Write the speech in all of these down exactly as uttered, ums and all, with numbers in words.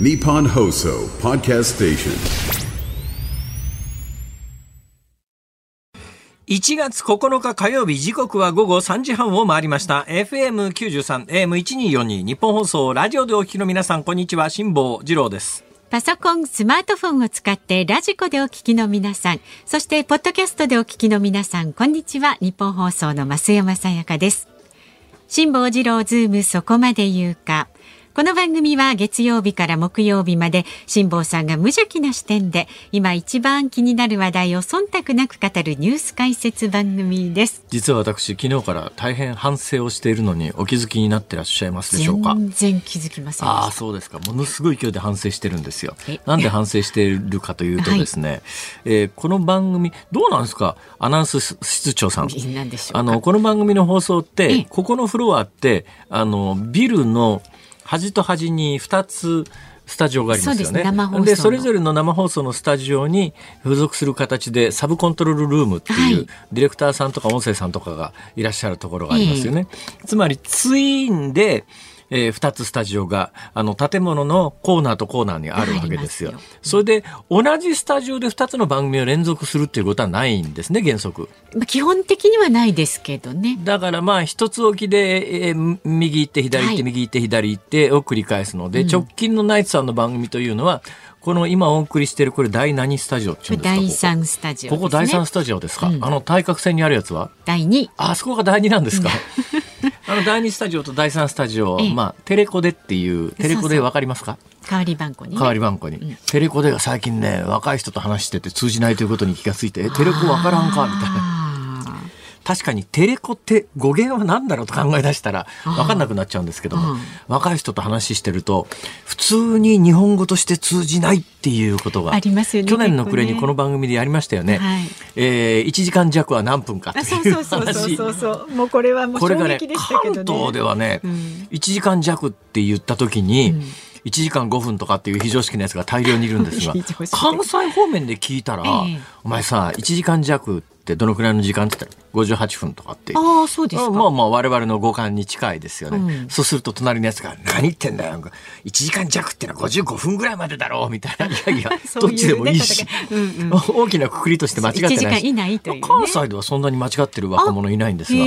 ニッポン放送ポッドキャストステーションいちがつここのか火曜日、時刻はごごさんじはんを回りました。 エフエムきゅうじゅうさん エーエムせんにひゃくよんじゅうに 日本放送ラジオでお聞きの皆さん、こんにちは。辛坊治郎です。パソコン、スマートフォンを使ってラジコでお聞きの皆さん、そしてポッドキャストでお聞きの皆さん、こんにちは。日本放送の増山さやかです。辛坊治郎ズームそこまで言うか。この番組は月曜日から木曜日まで、辛坊さんが無邪気な視点で今一番気になる話題を忖度なく語るニュース解説番組です。実は私、昨日から大変反省をしているのにお気づきになってらっしゃいますでしょうか。全然気づきませんでした。あ、そうですか。ものすごい勢いで反省してるんですよ。なんで反省しているかというとですね、はい、えー、この番組どうなんですか、アナウンス室長さん。なんでしょうか。あのこの番組の放送ってここのフロアってあのビルの端と端にふたつスタジオがありますよね。 そうですね、生放送の。で、それぞれの生放送のスタジオに付属する形でサブコントロールルームっていう、はい、ディレクターさんとか音声さんとかがいらっしゃるところがありますよね、えー、つまりツインで、えー、ふたつスタジオがあの建物のコーナーとコーナーにあるわけですよ。それで同じスタジオでふたつの番組を連続するっていうことはないんですね、原則。まあ、基本的にはないですけどね。だからまあ一つ置きで、えー、右行って左行って、はい、右行って左行ってを繰り返すので、うん、直近のナイツさんの番組というのはこの今お送りしている、これ第何スタジオっていうんですか。だいさんスタジオですね。ここだいさんスタジオですか、うん、あの対角線にあるやつはだいに。あそこがだいになんですか。あのだいにスタジオとだいさんスタジオ、ええ、まあ、テレコデっていう、テレコデわかりますか。そうそう、代わり番号に、ね、代わり番号に、うん、テレコデが最近ね、若い人と話してて通じないということに気がついて、え、テレコわからんかみたいな。確かにテレコって語源は何だろうと考え出したらわかんなくなっちゃうんですけども、うん、若い人と話してると普通に日本語として通じないっていうことがありますよね。去年の暮れにこの番組でやりましたよね、はい、えー、いちじかんじゃくは何分かという話。もうこれはもう衝撃でしたけどね。これがね、関東ではね、うん、いちじかんじゃくって言った時に、うん、いちじかんごふんとかっていう非常識のやつが大量にいるんですが関西方面で聞いたら、ええ、お前さいちじかんじゃくってどのくらいの時間って言ったらごじゅうはっぷんとかって。あ、そうですか。まあまあ我々の五感に近いですよね、うん、そうすると隣のやつが何言ってんだよ、いちじかんじゃくってのはごじゅうごふんぐらいまでだろうみたいな。いやいやどっちでもいいし、うんうん、大きな括りとして間違ってないし、いちじかんいないというね。関西ではそんなに間違ってる若者いないんですが、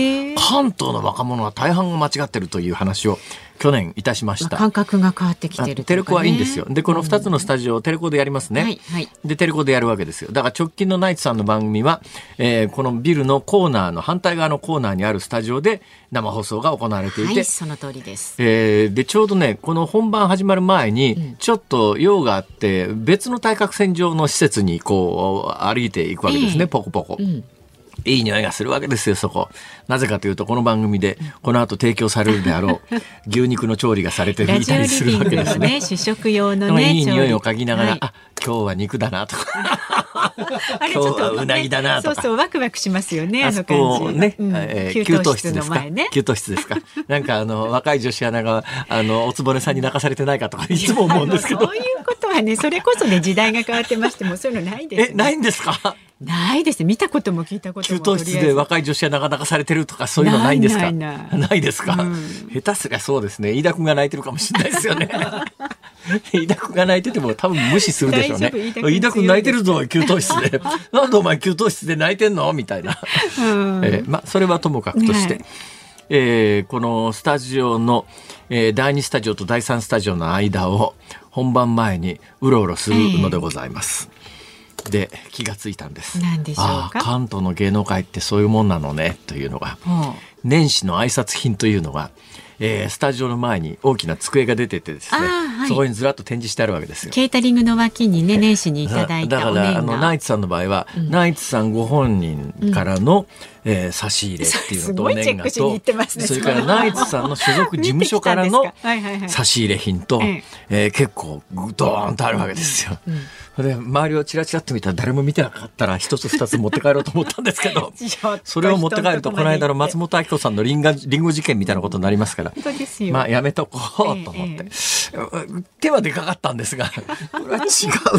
関東の若者は大半が間違ってるという話を去年いたしました。感覚が変わってきてるとか、ね、テレコはいいんですよ。でこのふたつのスタジオをテレコでやりますね、うん、はいはい、でテレコでやるわけですよ。だから直近のナイツさんの番組は、えー、このビルのコーナーの反対側のコーナーにあるスタジオで生放送が行われていて、はい、その通りです、えー、でちょうどね、この本番始まる前にちょっと用があって別の対角線上の施設にこう歩いていくわけですね、えー、ポコポコ、うん、いい匂いがするわけですよ、そこ。なぜかというと、この番組でこの後提供されるであろう牛肉の調理がされていたりするわけですね。主食用のね、いい匂いを嗅ぎながら、はい、あ、今日は肉だなとかあれちょっと、ね、今日はうなぎだなとか、そうそう、ワクワクしますよね、あの感じね、うん、えー、給湯室ですか、給湯室ですかなんかあの若い女子アナがあのおつぼねさんに泣かされてないかとかいつも思うんですけどそういうことはね、それこそね、時代が変わってましてもそういうのないです、ね、え、ないんですか。ないですね。見たことも聞いたことも。給湯室で若い女子はなかなかされてるとかそういうのないんですか。ないないない。ないですか、うん、下手すりゃそうですね。飯田君が泣いてるかもしれないですよね飯田君が泣いてても多分無視するでしょうね。飯田君泣いてるぞ給湯室でなんでお前給湯室で泣いてんのみたいな、うん、えー、ま、それはともかくとして、はい、えー、このスタジオの、えー、だいにスタジオとだいさんスタジオの間を本番前にうろうろするのでございます、えーで気がついたんです。何でしょうか。あ、関東の芸能界ってそういうもんなのねというのが、年始の挨拶品というのが、えー、スタジオの前に大きな机が出ててですね、はい、そこにずらっと展示してあるわけですよ。ケータリングの脇にね、年始にいただいたお年賀。だからあのナイツさんの場合は、うん、ナイツさんご本人からの、うん、えー、差し入れっていうのとお年賀と、ね、それからナイツさんの所属事務所からの差し入れ品と、えー、結構ドーンとあるわけですよ、うんうんうん。で周りをチラチラっと見たら誰も見てなかったら一つ二つ持って帰ろうと思ったんですけどそれを持って帰るとこの間の松本明子さんのリンゴ事件みたいなことになりますから、まあやめとこうと思って、えーえー、手はでかかったんですがこれは違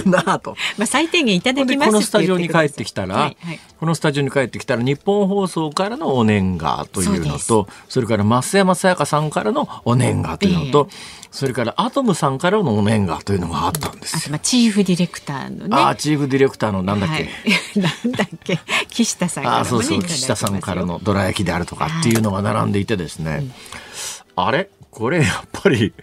うなとまあ最低限いただきますって言ってください。このスタジオに帰ってきたら、はいはい、このスタジオに帰ってきたら日本放送からのお年賀というのと、 そ, それから増山さやかさんからのお年賀というのと、えー、それからアトムさんからのお年賀というのがあったんですよ。あとまあチーフディレクターのね、あチーフディレクターのなんだっけ、はい、なんだっけ岸田さんからの、ね、あそうそう岸田さんからのどら焼きであるとかっていうのが並んでいてですね、はい、うん、あれこれやっぱり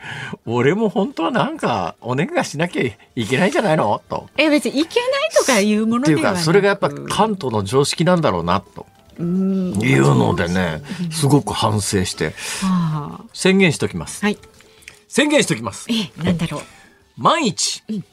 俺も本当はなんかお願いしなきゃいけないんじゃないのと。え別にいけないとかいうものではなく、っていうかそれがやっぱ関東の常識なんだろうなというのでね、すごく反省して宣言しときます、はい、宣言しときます。えなんだろう、万一、うん、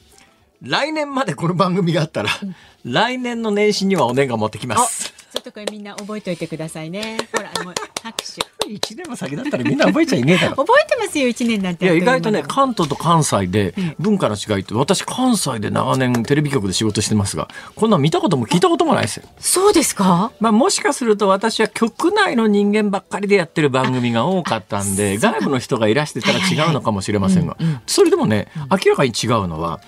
来年までこの番組があったら、うん、来年の年始にはお願い持ってきます。ちょっとこれみんな覚えておいてくださいね。ほらもう拍手いちねんも先だったらみんな覚えちゃいねえだろ覚えてますよいちねんなんて。いや意外とね関東と関西で文化の違いって、うん、私関西で長年テレビ局で仕事してますが、こんなん見たことも聞いたこともないですよ。そうですか、まあ、もしかすると私は局内の人間ばっかりでやってる番組が多かったんで、外部の人がいらしてたら違うのかもしれませんが、それでもね明らかに違うのは、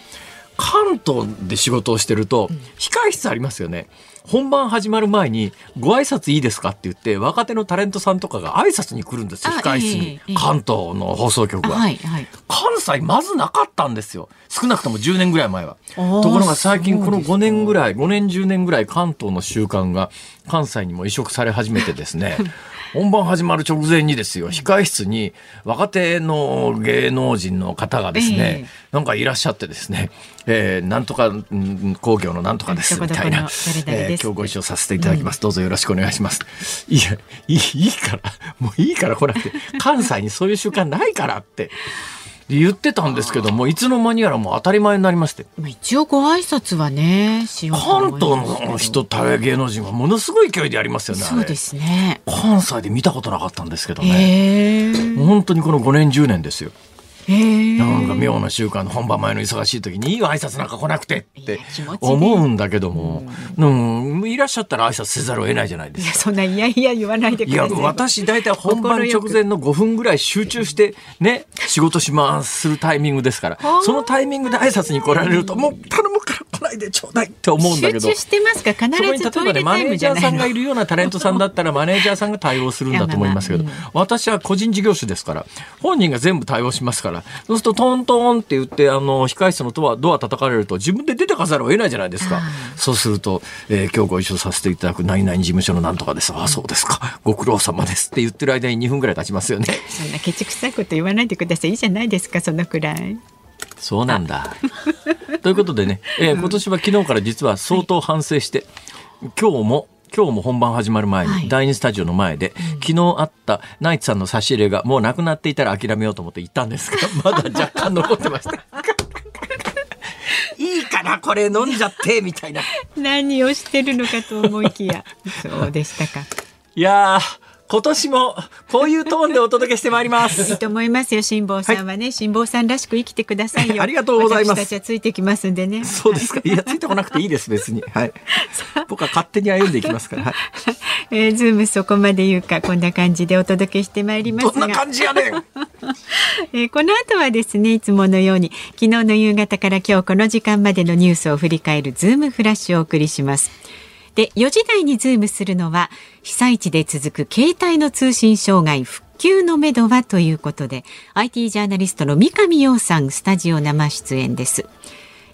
関東で仕事をしてると控え室ありますよね。本番始まる前にご挨拶いいですかって言って若手のタレントさんとかが挨拶に来るんですよ、控え室に、えー、関東の放送局は、はいはい、関西まずなかったんですよ、少なくともじゅうねんぐらい前は。ところが最近このごねんぐらい、ごねんじゅうねんぐらい関東の習慣が関西にも移植され始めてですね本番始まる直前にですよ、控え室に若手の芸能人の方がですね、えー、なんかいらっしゃってですね、えー、なんとか工業のなんとかですみたいな、えー、今日ご一緒させていただきます、うん、どうぞよろしくお願いします。いやいいからもういいから来なくて、関西にそういう習慣ないからって言ってたんですけども、いつの間にやらもう当たり前になりまして、一応ご挨拶はねしようと思いますけど、関東の人たち芸能人はものすごい勢いでやりますよね。そうですね、関西で見たことなかったんですけどね、本当にこのごねんじゅうねんですよ。なんか妙な習慣の、本番前の忙しい時にいい挨拶なんか来なくてって思うんだけども、うん、いらっしゃったら挨拶せざるを得ないじゃないですか。いやそんないやいや言わないでください。いや私大体本番直前のごふんぐらい集中してね仕事しますするタイミングですから、そのタイミングで挨拶に来られるともう頼むから来ないでちょうだいって思うんだけど、集中してますか必ずトイレタイムじゃないの。そこに例えばねマネージャーさんがいるようなタレントさんだったらマネージャーさんが対応するんだと思いますけど、私は個人事業主ですから本人が全部対応しますから、そうするとトントンって言ってあの控室のドアドア叩かれると自分で出てかざるを得ないじゃないですか。そうすると、えー、今日ご一緒させていただく何々事務所のなんとかです。ああそうですかご苦労様ですって言ってる間ににふんぐらい経ちますよね。そんなケチくさいこと言わないでください、いいじゃないですかそのくらい。そうなんだということでね、えー、今年は昨日から実は相当反省して、はい、今日も今日も本番始まる前に、はい、だいにスタジオの前で、うん、昨日あったナイツさんの差し入れがもうなくなっていたら諦めようと思って行ったんですが、まだ若干残ってましたいいかなこれ飲んじゃってみたいな何をしてるのかと思いきやそうでしたか。いや今年もこういうトーンでお届けしてまいりますいいと思いますよ。辛坊さんはね、はい、辛坊さんらしく生きてくださいよありがとうございます。私たちはついてきますんでね。そうですか、いやついてこなくていいです別に、はい、僕は勝手に歩んでいきますから、はいえー、ズームそこまで言うか、こんな感じでお届けしてまいりますが、どんな感じやねん、えー、この後はですねいつものように昨日の夕方から今日この時間までのニュースを振り返るズームフラッシュをお送りします。でよじ台にズームするのは、被災地で続く携帯の通信障害復旧のめどはということで アイティー ジャーナリストの三上洋さんスタジオ生出演です。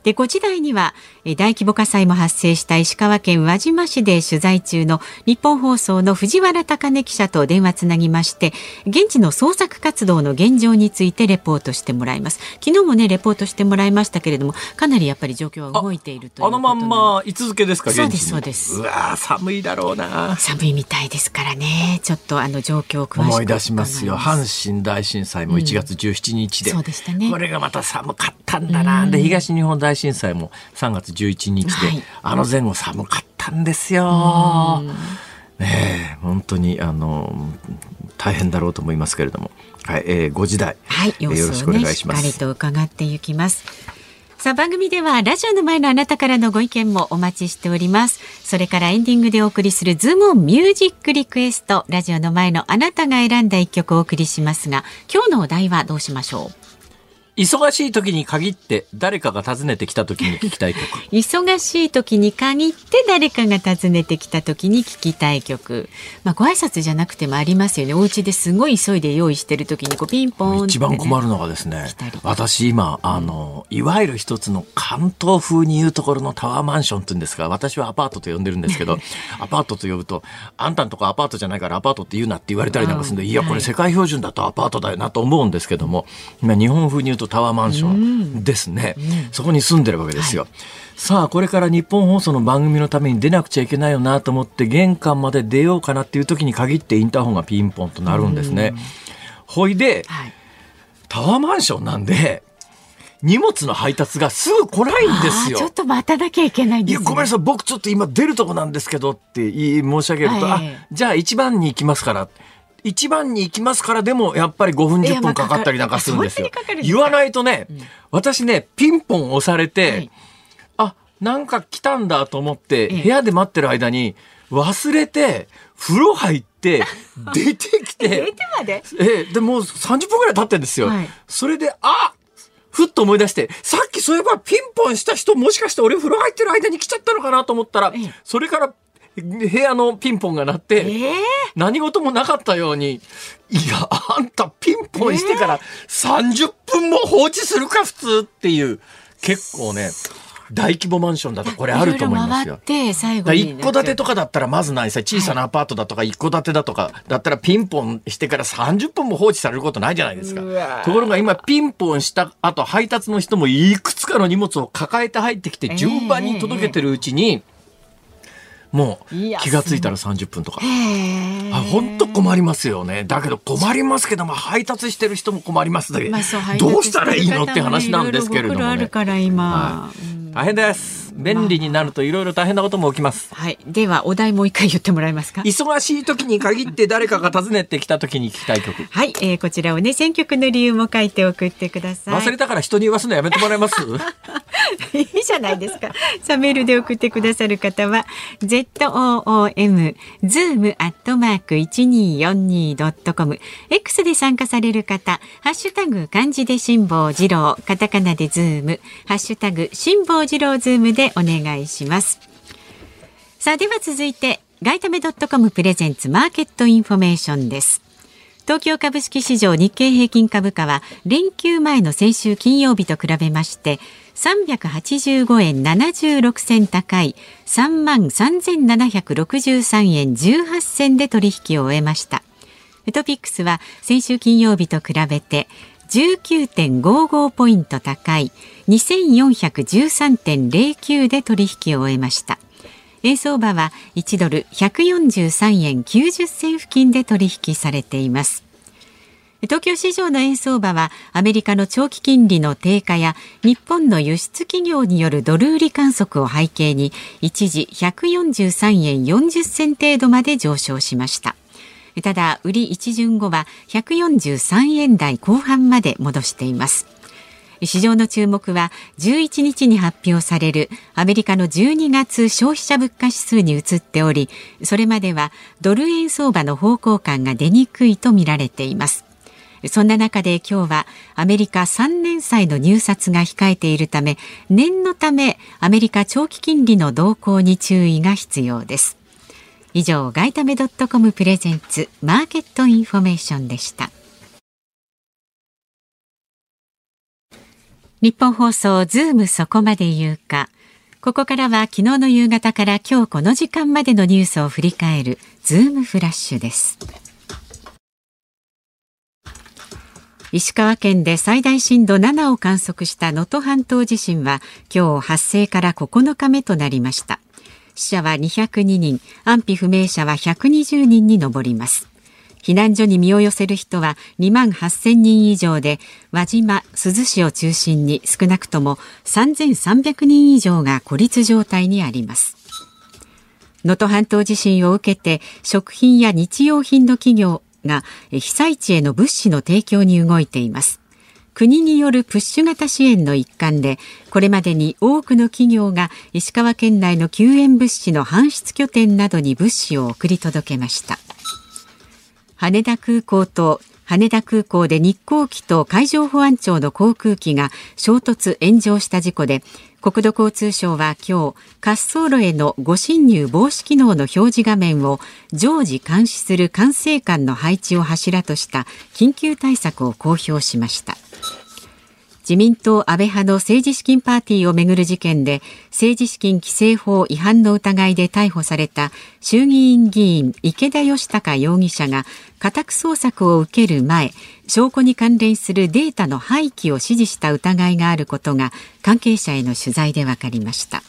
でごじ台には大規模火災も発生した石川県輪島市で取材中の日本放送の藤原貴根記者と電話つなぎまして、現地の捜索活動の現状についてレポートしてもらいます。昨日もねレポートしてもらいましたけれども、かなりやっぱり状況は動いているということなので。あ、あのまんま居続けですか現地に。そうですそうです。うわ寒いだろうな。寒いみたいですからね、ちょっとあの状況を詳しく思い出しますよ。阪神大震災もいちがつじゅうしちにちで、うん、そうでしたね。これがまた寒かったんだな。で東日本大震災もさんがつじゅういちにちで、はい、あの前後寒かったんですよ、ね、え本当にあの大変だろうと思いますけれども、はいえー、ごじ台、はい、よろしくお願いします、ね、しっかりと伺っていきます。さあ番組ではラジオの前のあなたからのご意見もお待ちしております。それからエンディングでお送りするズームオンミュージックリクエスト、ラジオの前のあなたが選んだ一曲をお送りしますが、今日のお題はどうしましょう。忙しい時に限って誰かが訪ねてきた時に聞きたい曲。忙しい時に限って誰かが訪ねてきた時に聞きたい曲。まあご挨拶じゃなくてもありますよね。お家ですごい急いで用意してる時にこうピンポンって、ね、一番困るのがですね、私今あのいわゆる一つの関東風に言うところのタワーマンションって言うんですが、私はアパートと呼んでるんですけどアパートと呼ぶとあんたんとこアパートじゃないからアパートって言うなって言われたりなんかするんで、いやこれ世界標準だとアパートだよなと思うんですけども、今日本風に言うとタワーマンションですね、うん、そこに住んでるわけですよ、はい、さあこれから日本放送の番組のために出なくちゃいけないよなと思って玄関まで出ようかなっていう時に限ってインターホンがピンポンとなるんですね、うん、ほいで、はい、タワーマンションなんで荷物の配達がすぐ来ないんですよ。ちょっと待たなきゃいけないんですね。いやごめんなさい、僕ちょっと今出るとこなんですけどって言い申し上げると、はい、あじゃあいちばんに行きますから、一番に行きますからでもやっぱりごふんじゅっぷんかかったりなんかするんですよ。言わないとね、うん、私ねピンポン押されて、はい、あなんか来たんだと思って部屋で待ってる間に忘れて風呂入って出てきて出てまで、えでもうさんじゅっぷんぐらい経ってるんですよ、はい、それであふっと思い出して、さっきそういえばピンポンした人もしかして俺風呂入ってる間に来ちゃったのかなと思ったら、はい、それから部屋のピンポンが鳴って、えー、何事もなかったように、いやあんたピンポンしてからさんじゅっぷんも放置するか普通っていう、結構ね大規模マンションだとこれあると思いますよ。一戸建てとかだったらまずないさ、小さなアパートだとか一戸建てだとかだったらピンポンしてからさんじゅっぷんも放置されることないじゃないですか。ところが今ピンポンした後配達の人もいくつかの荷物を抱えて入ってきて順番に届けてるうちに、もう気がついたらさんじゅっぷんとか、本当困りますよね。だけど困りますけども配達してる人も困りますだけ、まあ、どうしたらいいのって話なんですけれどもね。あるから今、はい、大変です。便利になるといろいろ大変なことも起きます、まあはい、ではお題もう一回言ってもらえますか。忙しい時に限って誰かが訪ねてきた時に聞きたい曲はい、えー、こちらをね選曲の理由も書いて送ってください。忘れたから人に言わすのやめてもらえますいいじゃないですか。さあメールで送ってくださる方は ZOOM Zoom アットマーク いちにーよんにードットコム、 X で参加される方ハッシュタグ漢字で辛坊治郎、カタカナでズーム、ハッシュタグ辛坊治郎ズームでお願いします。さあでは続いて外為ドットコムプレゼンツマーケットインフォメーションです。東京株式市場日経平均株価は連休前の先週金曜日と比べましてさんびゃくはちじゅうごえんななじゅうろくせん高い さんまんさんぜんななひゃくろくじゅうさんえんじゅうはっせんで取引を終えました。トピックスは先週金曜日と比べて じゅうきゅうてんごーごー ポイント高い にせんよんひゃくじゅうさんてんぜろきゅう で取引を終えました。円相場はいちドルひゃくよんじゅうさんえんきゅうじゅっせん付近で取引されています。東京市場の円相場はアメリカの長期金利の低下や日本の輸出企業によるドル売り観測を背景に一時ひゃくよんじゅうさんえんよんじゅっせん程度まで上昇しました。ただ売り一巡後はひゃくよんじゅうさんえんだいこう半まで戻しています。市場の注目はじゅういちにちに発表されるアメリカのじゅうにがつ消費者物価指数に移っており、それまではドル円相場の方向感が出にくいと見られています。そんな中で今日はアメリカさんねんさいの入札が控えているため、念のためアメリカ長期金利の動向に注意が必要です。以上、外為ドットコムプレゼンツマーケットインフォメーションでした。日本放送ズームそこまで言うか。ここからは昨日の夕方から今日この時間までのニュースを振り返るズームフラッシュです。石川県で最大震度ななを観測した能登半島地震は今日発生からここのかめとなりました。死者はにひゃくににん、安否不明者はひゃくにじゅうにんに上ります。避難所に身を寄せる人はにまんはっせんにん以上で、輪島、珠洲市を中心に少なくともさんぜんさんびゃくにん以上が孤立状態にあります。能登半島地震を受けて食品や日用品の企業が被災地への物資の提供に動いています。国によるプッシュ型支援の一環で、これまでに多くの企業が石川県内の救援物資の搬出拠点などに物資を送り届けました。羽田空港と羽田空港で日航機と海上保安庁の航空機が衝突・炎上した事故で、国土交通省は今日、滑走路への誤進入防止機能の表示画面を常時監視する管制官の配置を柱とした緊急対策を公表しました。自民党安倍派の政治資金パーティーをめぐる事件で、政治資金規正法違反の疑いで逮捕された衆議院議員池田義孝容疑者が家宅捜索を受ける前、証拠に関連するデータの廃棄を指示した疑いがあることが関係者への取材で分かりました。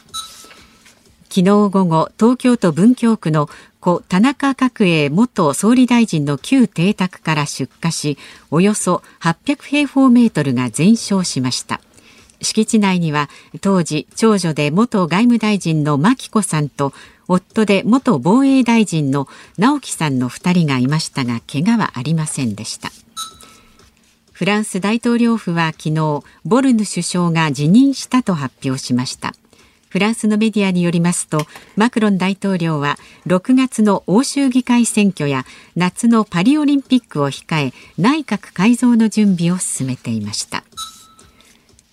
昨日午後、東京都文京区の故田中角栄元総理大臣の旧邸宅から出火し、およそはっぴゃくへいほうメートルが全焼しました。敷地内には当時長女で元外務大臣の真紀子さんと夫で元防衛大臣の直樹さんのふたりがいましたが、怪我はありませんでした。フランス大統領府は昨日、ボルヌ首相が辞任したと発表しました。フランスのメディアによりますと、マクロン大統領はろくがつの欧州議会選挙や夏のパリオリンピックを控え、内閣改造の準備を進めていました。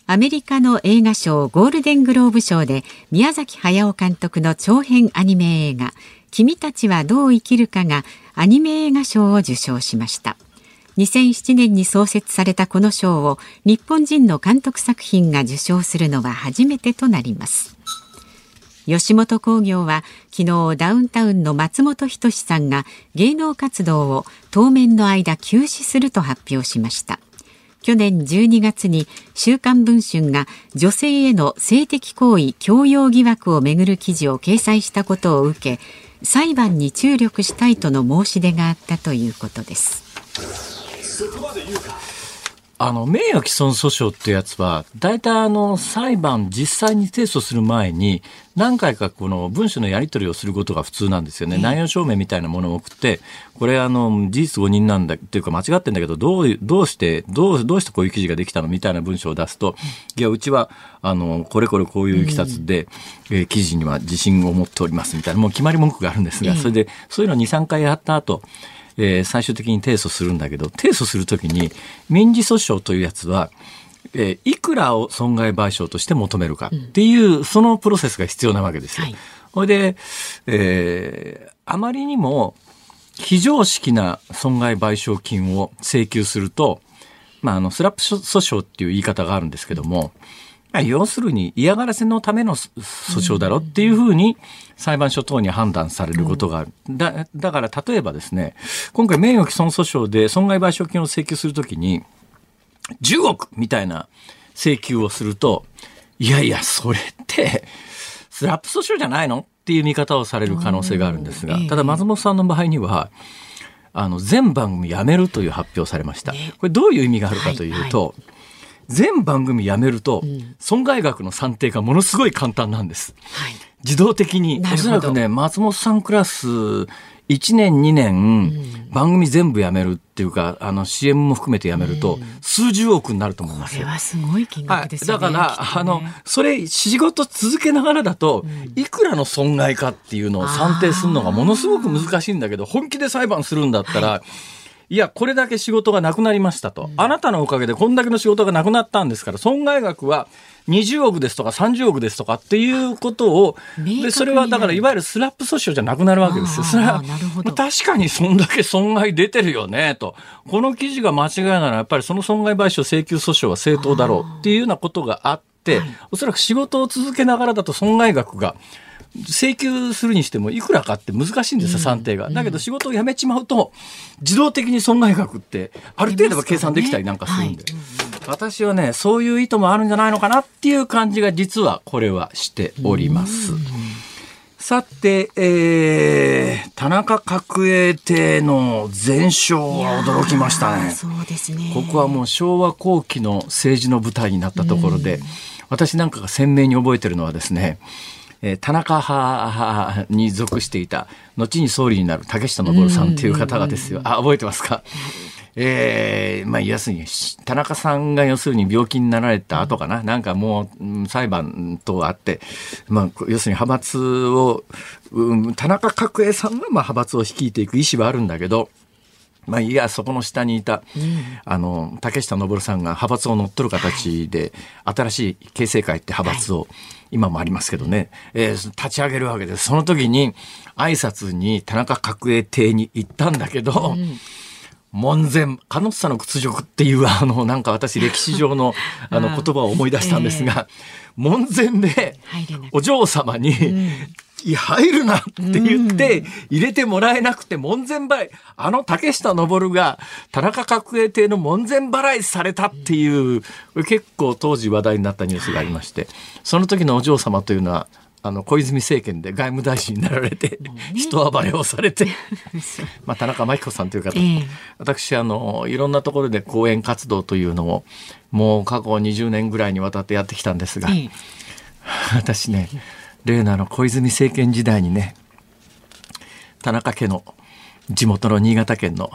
アメリカの映画賞ゴールデングローブ賞で、宮崎駿監督の長編アニメ映画、君たちはどう生きるかがアニメ映画賞を受賞しました。にせんななねんに創設されたこの賞を日本人の監督作品が受賞するのは初めてとなります。吉本興業は昨日、ダウンタウンの松本人志さんが芸能活動を当面の間休止すると発表しました。去年じゅうにがつに週刊文春が女性への性的行為強要疑惑をめぐる記事を掲載したことを受け、裁判に注力したいとの申し出があったということです。そこまで言うか。あの名誉毀損訴訟ってやつは、大体あの裁判実際に提訴する前に何回かこの文書のやり取りをすることが普通なんですよね。内容証明みたいなものを送って、これあの事実誤認なんだっていうか間違ってんだけど、どうどうしてどうどうしてこういう記事ができたのみたいな文書を出すと、いやうちはあのこれこれこういう経緯で、えー、記事には自信を持っておりますみたいな、もう決まり文句があるんですが、それでそういうのを にさんかいやった後、えー、最終的に提訴するんだけど、提訴するときに民事訴訟というやつは、えー、いくらを損害賠償として求めるかっていう、うん、そのプロセスが必要なわけですよ。はい、それで、えー、あまりにも非常識な損害賠償金を請求すると、まあ、あのスラップ訴訟っていう言い方があるんですけども、まあ、要するに嫌がらせのための訴訟だろっていうふうに裁判所等に判断されることがある。だ、だから例えばですね、今回名誉毀損訴訟で損害賠償金を請求するときにじゅうおくみたいな請求をすると、いやいやそれってスラップ訴訟じゃないのっていう見方をされる可能性があるんですが、ただ松本さんの場合にはあの全番組やめるという発表をされました。これどういう意味があるかというと、はいはい、全番組やめると損害額の算定がものすごい簡単なんです、はい、自動的に。おそらくね、松本さんクラスいちねんにねん、うん、番組全部やめるっていうか、あの シーエム も含めてやめると数十億になると思います。これはすごい金額ですよね。はい、だから、ね、あのそれ仕事続けながらだと、うん、いくらの損害かっていうのを算定するのがものすごく難しいんだけど、本気で裁判するんだったら、はい、いやこれだけ仕事がなくなりましたと、うん、あなたのおかげでこんだけの仕事がなくなったんですから、損害額はにじゅうおくですとかさんじゅうおくですとかっていうことを、でそれはだからいわゆるスラップ訴訟じゃなくなるわけですよ。それは確かにそんだけ損害出てるよねと、この記事が間違いならやっぱりその損害賠償請求訴訟は正当だろうっていうようなことがあって、はい、おそらく仕事を続けながらだと損害額が請求するにしてもいくらかって難しいんですよ、算定が。だけど仕事を辞めちまうと自動的に損害額ってある程度は計算できたりなんかするんで、私はねそういう意図もあるんじゃないのかなっていう感じが実はこれはしております。さて、えー、田中角栄邸の全焼は驚きましたね。そうですね、ここはもう昭和後期の政治の舞台になったところで、私なんかが鮮明に覚えてるのはですね、田中派に属していた後に総理になる竹下登さんという方がですよ、あ覚えてますか、えーまあ、要するに田中さんが要するに病気になられた後かな、なんかもう裁判とあって、まあ、要するに派閥を、うん、田中角栄さんはまあ派閥を率いていく意思はあるんだけど、まあ、いやそこの下にいた、うん、あの竹下登さんが派閥を乗っ取る形で、はい、新しい形成会って派閥を、はい、今もありますけどね、えー、立ち上げるわけです。その時に挨拶に田中角栄邸に行ったんだけど、うん、門前カノッサの屈辱っていうあのなんか私歴史上の、 あの言葉を思い出したんですが、えー、門前でお嬢様に、うん入るなって言って入れてもらえなくて門前払い、あの竹下登が田中角栄邸の門前払いされたっていう結構当時話題になったニュースがありまして、その時のお嬢様というのはあの小泉政権で外務大臣になられて人暴れをされてまあ田中真紀子さんという方、私あのいろんなところで講演活動というのをもう過去にじゅうねんぐらいにわたってやってきたんですが、私ね例のあの小泉政権時代にね、田中家の地元の新潟県の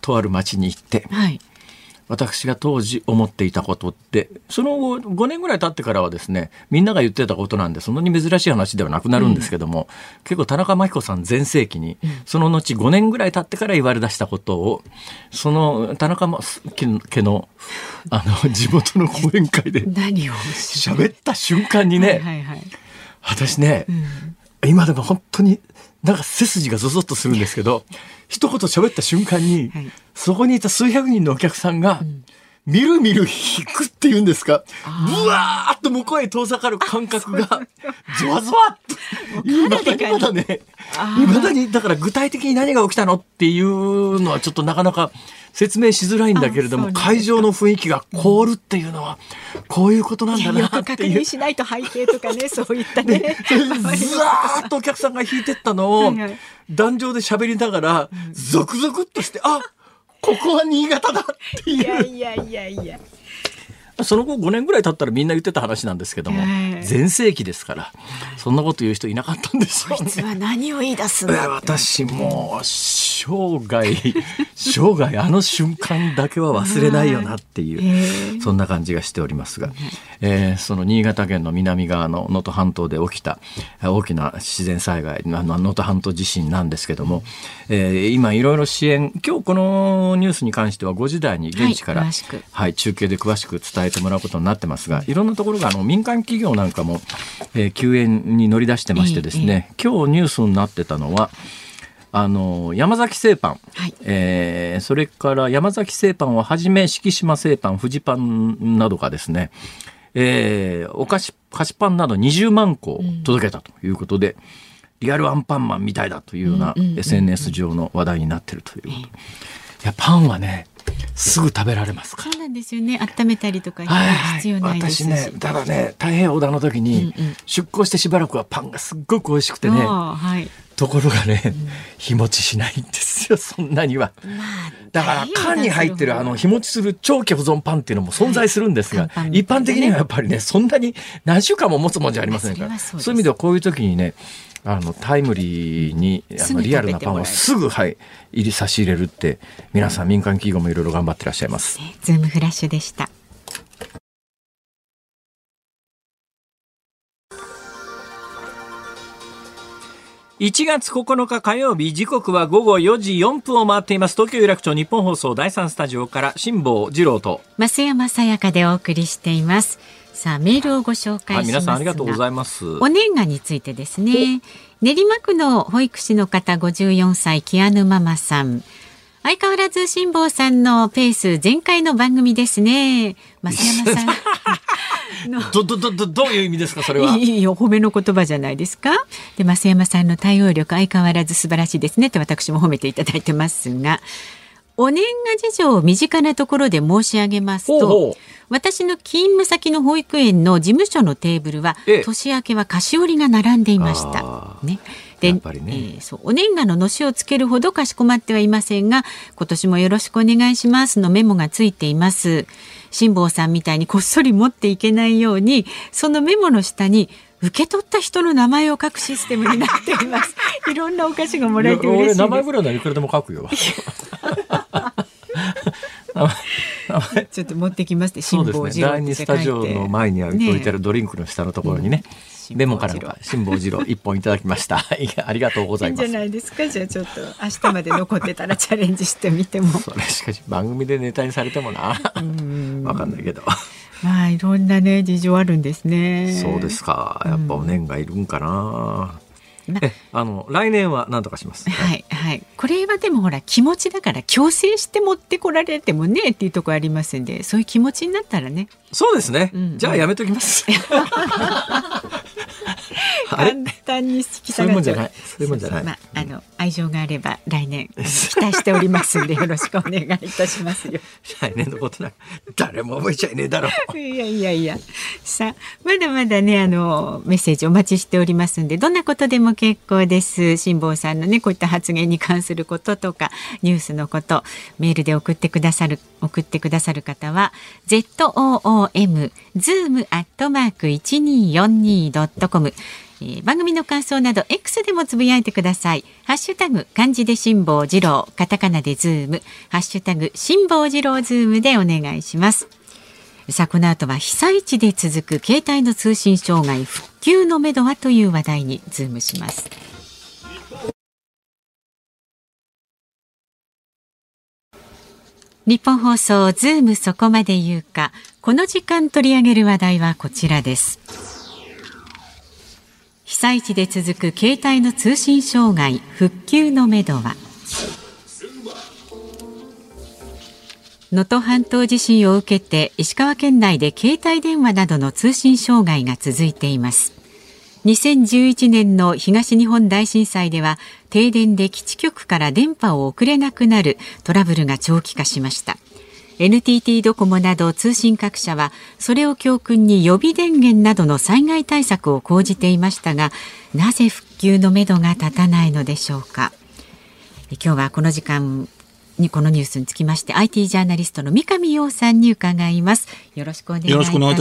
とある町に行って、はい、私が当時思っていたことって、その後ごねんぐらい経ってからはですね、みんなが言ってたことなんでそんなに珍しい話ではなくなるんですけども、うん、結構田中真紀子さん全盛期に、うん、その後ごねんぐらい経ってから言われ出したことを、その田中家の、 あの地元の講演会で何を喋った瞬間にねはいはい、はい私ね、うん、今でも本当になんか背筋がゾゾッとするんですけど一言喋った瞬間に、はい、そこにいた数百人のお客さんが、うん、みるみる引くっていうんですか、ブワーッと向こうへ遠ざかる感覚がゾワゾワっといまだにまだねいまだにだから具体的に何が起きたのっていうのはちょっとなかなか説明しづらいんだけれども、会場の雰囲気が凍るっていうのはこういうことなんだなっていう、よく確認しないと背景とかねそういったねずわーっとお客さんが引いてったのを壇上で喋りながらゾクゾクっとして、あここは新潟だっていういやいやいやいやその後ごねんぐらい経ったらみんな言ってた話なんですけども、全盛期ですからそんなこと言う人いなかったんですよね。こいつは何を言い出すの。私もう生涯生涯あの瞬間だけは忘れないよなっていうそんな感じがしておりますが、えー、その新潟県の南側の能登半島で起きた大きな自然災害、能登半島地震なんですけども、えー、今いろいろ支援、今日このニュースに関してはごじ台に現地から、はいはい、中継で詳しく伝えてもらうことになってますが、いろんなところがあの民間企業なんかも、えー、救援に乗り出してましてですね、えー、今日ニュースになってたのはあの山崎製パン、はいえー、それから山崎製パンをはじめ敷島製パン、フジパンなどがですね、えー、お菓子菓子パンなどにじゅうまんこを届けたということで、うん、リアルアンパンマンみたいだというような エスエヌエス 上の話題になっているということ、うんうんうん、いやパンはねすぐ食べられますから。そうなんですよね。温めたりとか必要ないですし、はいはい、私ねただね太平洋だの時に出港してしばらくはパンがすっごく美味しくてね、うんうんはい、ところがね、うん、日持ちしないんですよそんなには、まあ、だから缶に入ってるあの日持ちする長期保存パンっていうのも存在するんですが、はいね、一般的にはやっぱりねそんなに何週間も持つもんじゃありませんから、そういう意味ではこういう時にねあのタイムリーにあのリアルなパンをすぐ、はい、入り差し入れるって皆さん民間企業もいろいろ頑張ってらっしゃいます。ズームフラッシュでした。いちがつここのか火曜日、時刻はごごよじよんぷんを回っています。東京有楽町日本放送だいさんスタジオから辛坊治郎と増山さやかでお送りしています。さあメールをご紹介しますが、はい、皆さんありがとうございます。お年賀についてですね、練馬区の保育士の方ごじゅうよんさいキアヌママさん、相変わらず辛坊さんのペース全開の番組ですね。増山さんど, ど, ど, ど, どういう意味ですかそれは。いいよ褒めの言葉じゃないですか。で増山さんの対応力相変わらず素晴らしいですねと私も褒めていただいてますが、お年賀事情を身近なところで申し上げますと、ほうほう私の勤務先の保育園の事務所のテーブルは、ええ、年明けは菓子折りが並んでいました、ねでやっぱりねえー、そうお年賀ののしをつけるほどかしこまってはいませんが、今年もよろしくお願いしますのメモがついています。辛坊さんみたいにこっそり持っていけないようにそのメモの下に受け取った人の名前を書くシステムになっていますいろんなお菓子がもらえて嬉しいです。いや俺名前ぐらいならいくらでも書くよちょっと持ってきますね。辛坊治郎って書いて、そうですね。第二スタジオの前に置いてあるドリンクの下のところにね、ねレモンからの辛坊治郎いっぽんいただきましたありがとうございます。いいんじゃないですか。じゃあちょっと明日まで残ってたらチャレンジしてみてもそれしかし番組でネタにされてもな分かんないけどまあいろんなね事情あるんですね。そうですか。やっぱお年がいるんかな、うん、えあの来年は何とかします、はいはい、これはでもほら気持ちだから強制して持ってこられてもねっていうところありますんで、そういう気持ちになったらね。そうですね、うん、じゃあやめときます簡単に引き下がっちゃう。そういうもんじゃない。まあ、あの愛情があれば来年期待しておりますのでよろしくお願いいたしますよ来年のことなんか誰も覚えちゃいねえだろういやいやいや。さあまだまだねあのメッセージお待ちしておりますので、どんなことでも結構です。辛坊さんのねこういった発言に関することとかニュースのことメールで送ってくださる送ってくださる方は ズーム アットマーク いちにーよんにー ドットコム、番組の感想など X でもつぶやいてください。ハッシュタグ漢字で辛坊治郎、カタカナでズーム、ハッシュタグ辛坊治郎ズームでお願いします。さあこの後は被災地で続く携帯の通信障害、復旧のめどはという話題にズームします。日本放送ズームそこまで言うか、この時間取り上げる話題はこちらです。被災地で続く携帯の通信障害、復旧のめどは。能登半島地震を受けて石川県内で携帯電話などの通信障害が続いています。にせんじゅういちねんの東日本大震災では停電で基地局から電波を送れなくなるトラブルが長期化しました。エヌティーティー ドコモなど通信各社はそれを教訓に予備電源などの災害対策を講じていましたが、なぜ復旧のめどが立たないのでしょうか。今日はこの時間にこのニュースにつきまして アイティー ジャーナリストの三上洋さんに伺います。よろしくお願いいた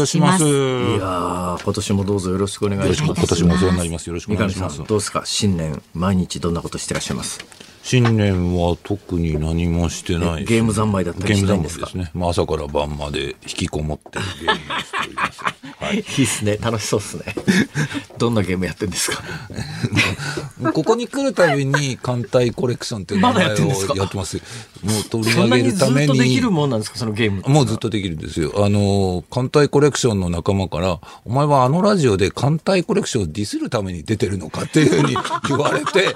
します。いや今年もどうぞよろしくお願いします。今年もお世話になります。よろしくお願いします。どうですか、新年毎日どんなことしてらっしゃいます。新年は特に何もしてない、ね、ゲーム三昧だったりしたんですか。ゲーム三昧ですね、まあ、朝から晩まで引きこもってゲームしていますはい、いいですね、楽しそうですねどんなゲームやってるんですかここに来るたびに艦隊コレクションという名前をやってます。もう取り上げるためにそんなにずっとできるもんなんですか、そのゲーム。もうずっとできるんですよ。あの艦隊コレクションの仲間からお前はあのラジオで艦隊コレクションをディスるために出てるのかっていうふうに言われて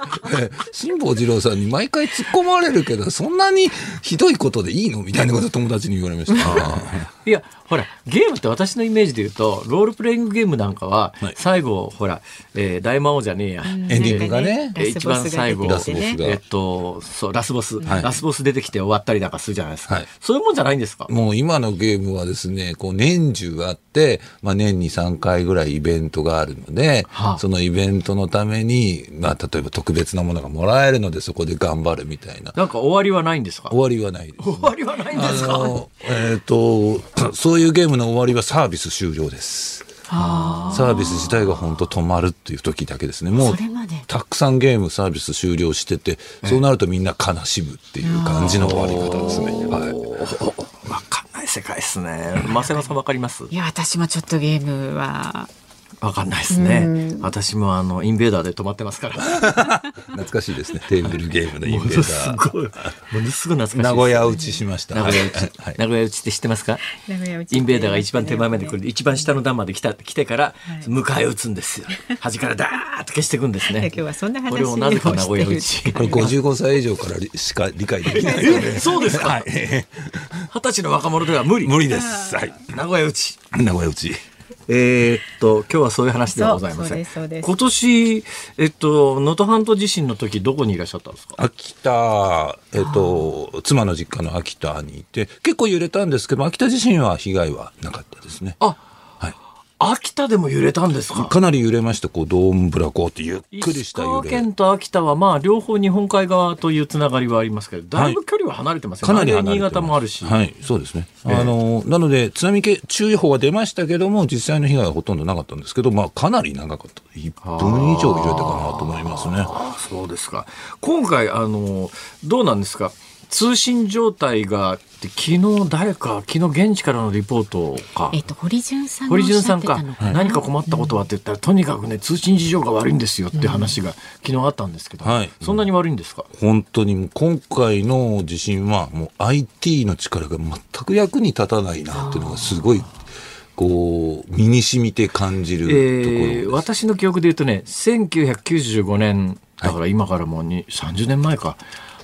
辛坊治郎さん毎回突っ込まれるけどそんなにひどいことでいいのみたいなことを友達に言われましたいやほらゲームって私のイメージで言うとロールプレイングゲームなんかは最後、はい、ほら、えー、大魔王じゃねえや、エンディングがね、えー、一番最後ラスボスが、えっと、そうラスボス、はい、ラスボス出てきて終わったりなんかするじゃないですか、はい、そういうもんじゃないんですか。もう今のゲームはですね、こう年中あって、まあ、年にさんかいぐらいイベントがあるので、はあ、そのイベントのために、まあ、例えば特別なものがもらえるのでそこで頑張るみたいな。なんか終わりはないんですか。終わりはないです。終わりはないんですか。あの、えーと、そういうゲームの終わりはサービス終了です。あー。サービス自体が本当止まるっていう時だけですね。もうたくさんゲームサービス終了してて、そうなるとみんな悲しむっていう感じの終わり方ですね。はい。わかんない世界ですね。マセノさんわかります？いや私もちょっとゲームは。わかんないですね。私もあのインベーダーで止まってますから懐かしいですね、テーブルゲームのインベーダー。ものすごい、ものすごい懐かしいですね。名古屋打ちしました。名古屋打ち、はい、名古屋打ちって知ってますか。名古屋打ち、インベーダーが一番手前まで来る、一番下の段まで来た、来てから迎え撃つんですよ。端からダーッと消していくんですね今日はそんな話をしてる。これもなぜか名古屋打ちこれごじゅうごさい以上からしか理解できないのでそうですか、はい、はたちの若者では無理無理です、はい、名古屋打ち名古屋打ちえー、っと今日はそういう話ではございません。今年えっと能登半島地震の時どこにいらっしゃったんですか。秋田、えっと妻の実家の秋田にいて結構揺れたんですけど、秋田地震は被害はなかったですね。あ、はい、秋田でも揺れたんですか。かなり揺れました。こうドーンブラコーってゆっくりした揺れ。石川県と秋田はまあ両方日本海側というつながりはありますけど、だいぶ距離は離れてますよね、はい、かなり離れてます。新潟もあるし、はい、そうですね。あのなので津波注意報は出ましたけども実際の被害はほとんどなかったんですけど、まあ、かなり長かった、いっぷん以上揺れたかなと思いますね。ああそうですか。今回あのどうなんですか、通信状態がって昨日誰か昨日現地からのリポートか、えー、と堀潤さんがおっしゃってたのか、何か困ったことはって言ったら、うん、とにかくね通信事情が悪いんですよって話が昨日あったんですけど、うん、そんなに悪いんですか？うん、本当に今回の地震はもう アイティー の力が全く役に立たないなっていうのがすごいこう身に染みて感じるところです。えー、私の記憶で言うとねせんきゅうひゃくきゅうじゅうごねんだから今からもうに、はい、さんじゅうねんまえか、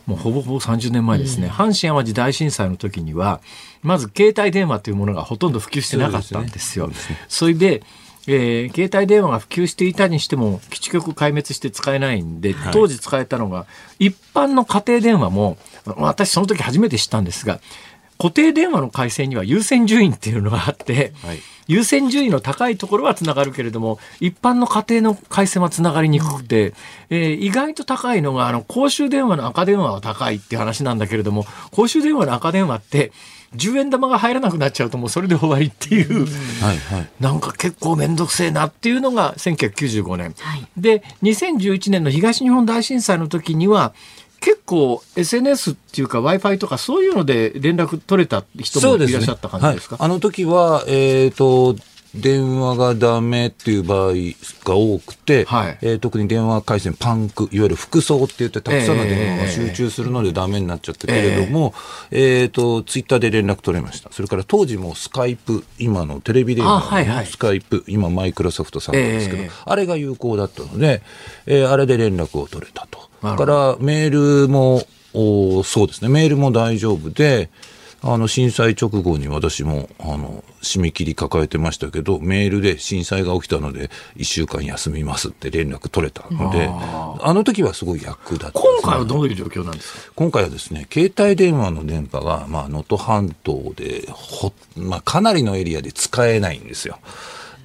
もうほぼほぼさんじゅうねんまえですね、うん、阪神淡路大震災の時にはまず携帯電話というものがほとんど普及してなかったんですよ。それで、えー、携帯電話が普及していたにしても基地局壊滅して使えないんで、当時使えたのが、はい、一般の家庭電話も私その時初めて知ったんですが、固定電話の回線には優先順位っていうのがあって、はい、優先順位の高いところはつながるけれども一般の家庭の回線はつながりにくくて、うんえー、意外と高いのがあの公衆電話の赤電話は高いっていう話なんだけれども、公衆電話の赤電話ってじゅうえん玉が入らなくなっちゃうともうそれで終わりっていう、うんはいはい、なんか結構めんどくせえなっていうのがせんきゅうひゃくきゅうじゅうごねん、はい、でにせんじゅういちねんの東日本大震災の時には結構 エスエヌエス っていうか Wi-Fi とかそういうので連絡取れた人もいらっしゃった感じですか？そうですね、はい、あの時は、えーと、電話がダメっていう場合が多くて、はいえー、特に電話回線パンク、いわゆる複層って言ってたくさんの電話が集中するのでダメになっちゃったけれども、えーえーと、ツイッターで連絡取れました。それから当時もスカイプ、今のテレビ電話の、はいはい、スカイプ、今マイクロソフトさんですけど、えー、あれが有効だったので、えー、あれで連絡を取れたと。だからメールもそうですね、メールも大丈夫で、あの震災直後に私もあの締め切り抱えてましたけど、メールで震災が起きたのでいっしゅうかん休みますって連絡取れたので、あ, あの時はすごい役立って、ね、今回はどういう状況なんですか？今回はですね、携帯電話の電波がまあ能登半島でほ、まあ、かなりのエリアで使えないんですよ。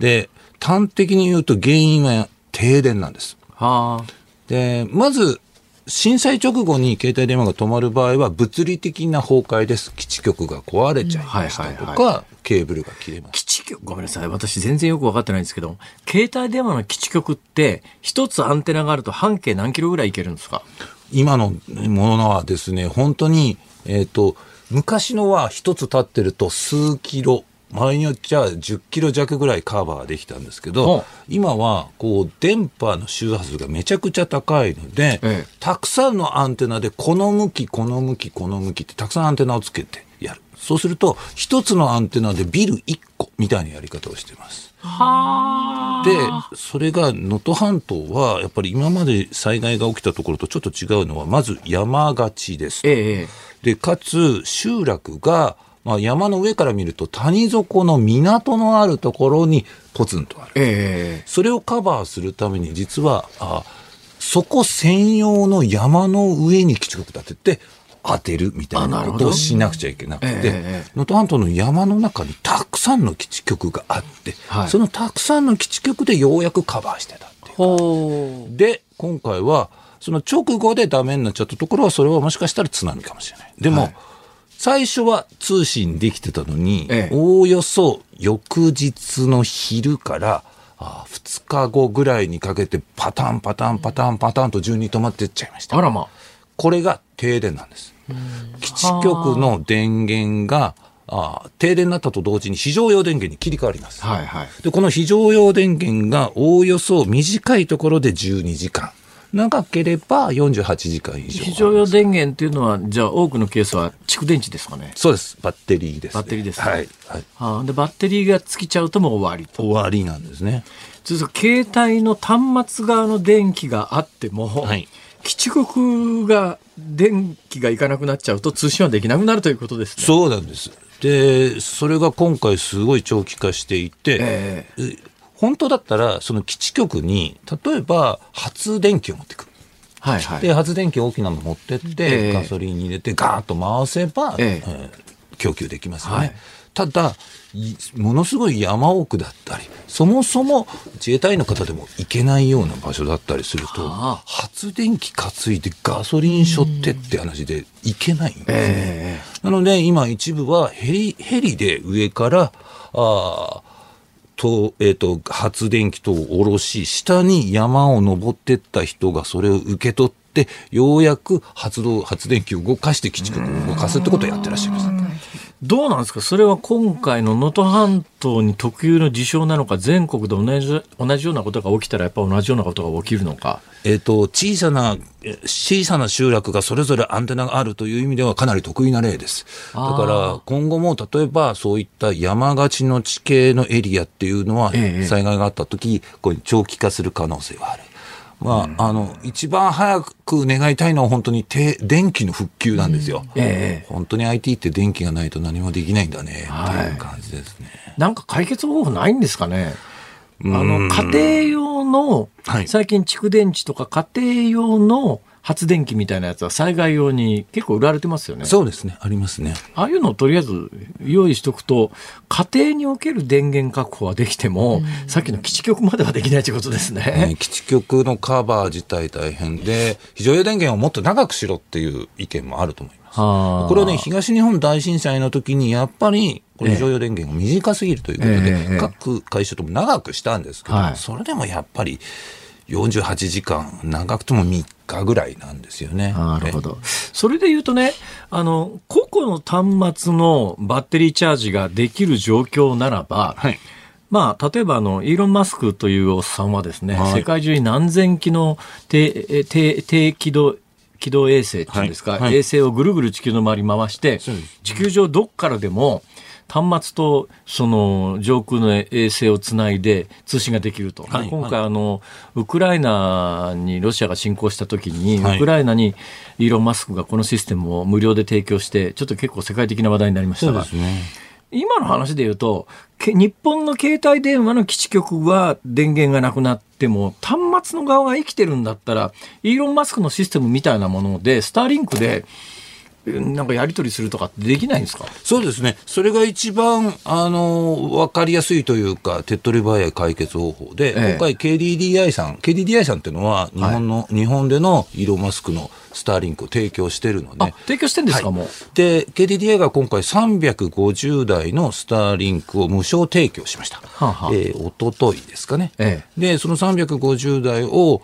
で、端的に言うと原因は停電なんです。はあ、でまず震災直後に携帯電話が止まる場合は物理的な崩壊です。基地局が壊れちゃいましたとか、はいはいはい、ケーブルが切れます。基地局、ごめんなさい、私全然よく分かってないんですけど、携帯電話の基地局って一つアンテナがあると半径何キロぐらいいけるんですか？今のものはですね、本当に、えーと、昔のは一つ立ってると数キロ、場合によっちゃじゅっキロ弱ぐらいカバーできたんですけど、今はこう電波の周波数がめちゃくちゃ高いので、ええ、たくさんのアンテナでこの向きこの向きこの向きってたくさんアンテナをつけてやる。そうすると一つのアンテナでビルいっこみたいなやり方をしてます。はー。でそれが能登半島はやっぱり今まで災害が起きたところとちょっと違うのは、まず山がちです、ええ、でかつ集落がまあ、山の上から見ると谷底の港のあるところにポツンとある、えー、それをカバーするために実はあそこ専用の山の上に基地局立てて当てるみたいなことをしなくちゃいけなくて、能登半島の山の中にたくさんの基地局があって、はい、そのたくさんの基地局でようやくカバーしてたっていうほうで、今回はその直後でダメになっちゃったところはそれはもしかしたら津波かもしれない。でも、はい、最初は通信できてたのに、ええ、おおよそ翌日の昼からあふつかごぐらいにかけてパタンパタンパタンパタンと順に止まっていっちゃいました。あらま。これが停電なんです。基地局の電源があ停電になったと同時に非常用電源に切り替わります。はいはい、でこの非常用電源がおおよそ短いところでじゅうにじかん。長ければよんじゅうはちじかん以上。非常用電源というのはじゃあ多くのケースは蓄電池ですかね？そうです、バッテリーです、ね、バッテリーです、ね、はいはい、あでバッテリーが尽きちゃうともう終わり終わりなんですね。そう携帯の端末側の電気があっても、はい、基地局が電気がいかなくなっちゃうと通信はできなくなるということですね。そうなんです。でそれが今回すごい長期化していて、えー本当だったらその基地局に例えば発電機を持ってくる、はいはい、で発電機大きなの持ってって、えー、ガソリンに入れてガーッと回せば、えーえー、供給できますよね、はい、ただものすごい山奥だったりそもそも自衛隊の方でも行けないような場所だったりすると発電機担いでガソリン背負ってって話で行けないんですね、えー、なので今一部はヘリ、ヘリで上からあとえー、と発電機等を下ろし、下に山を登ってった人がそれを受け取っってようやく発動発電機を動かして基地局を動かすってことをやってらっしゃいます。どうなんですか、それは今回の能登半島に特有の事象なのか、全国で同じ、同じようなことが起きたらやっぱり同じようなことが起きるのか、えーと、小さな小さな集落がそれぞれアンテナがあるという意味ではかなり得意な例です。だから今後も例えばそういった山がちの地形のエリアっていうのは災害があった時、ええ、こう長期化する可能性はある。まあ、あの、一番早く願いたいのは本当に電気の復旧なんですよ、うんええ。本当に アイティー って電気がないと何もできないんだね、はい、っていう感じですね。なんか解決方法ないんですかね。あの、家庭用の、はい、最近蓄電池とか家庭用の発電機みたいなやつは災害用に結構売られてますよね。そうですね、ありますね。ああいうのをとりあえず用意しとくと家庭における電源確保はできても、うん、さっきの基地局まではできないということですね、うん、基地局のカバー自体大変で非常用電源をもっと長くしろっていう意見もあると思います。これはね、東日本大震災の時にやっぱりこれ非常用電源が短すぎるということで、えーえー、各会社とも長くしたんですけど、はい、それでもやっぱりよんじゅうはちじかん長くてもみっかぐらいなんですよね。なるほど。それで言うとね、あの個々の端末のバッテリーチャージができる状況ならば、はい、まあ、例えばあのイーロン・マスクというおっさんはですね、はい、世界中に何千機の低、低、低軌道軌道衛星っていうんですか、はいはい、衛星をぐるぐる地球の周り回して地球上どっからでも端末とその上空の衛星をつないで通信ができると、はい、今回あのウクライナにロシアが侵攻した時に、はい、ウクライナにイーロン・マスクがこのシステムを無料で提供してちょっと結構世界的な話題になりましたが、そうですね、今の話で言うと日本の携帯電話の基地局は電源がなくなっても端末の側が生きてるんだったらイーロン・マスクのシステムみたいなものでスターリンクでなんかやり取りするとかってできないんですか。そうですね、それが一番あの分かりやすいというか手っ取り早い解決方法で、ええ、今回 ケーディーディーアイ さん ケーディーディーアイ さんっていうのは日本の、はい、日本でのイーロン・マスクのスターリンクを提供しているので、あ、提供してるんですか、はい、もうで ケーディーディーアイ が今回さんびゃくごじゅうだいのスターリンクを無償提供しました、はあはあえー、一昨日ですかね、ええ、でそのさんびゃくごじゅうだいを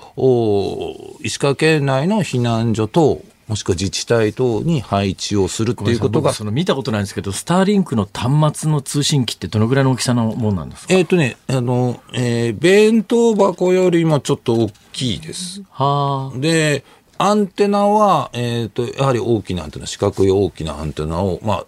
石川県内の避難所等もしくは自治体等に配置をするっていうことが、その見たことないんですけど、スターリンクの端末の通信機ってどのぐらいの大きさのものなんですか。えーとね、あの、えー、弁当箱よりもちょっと大きいです。はあ。で、アンテナは、えーと、やはり大きなアンテナ、四角い大きなアンテナを、まあ、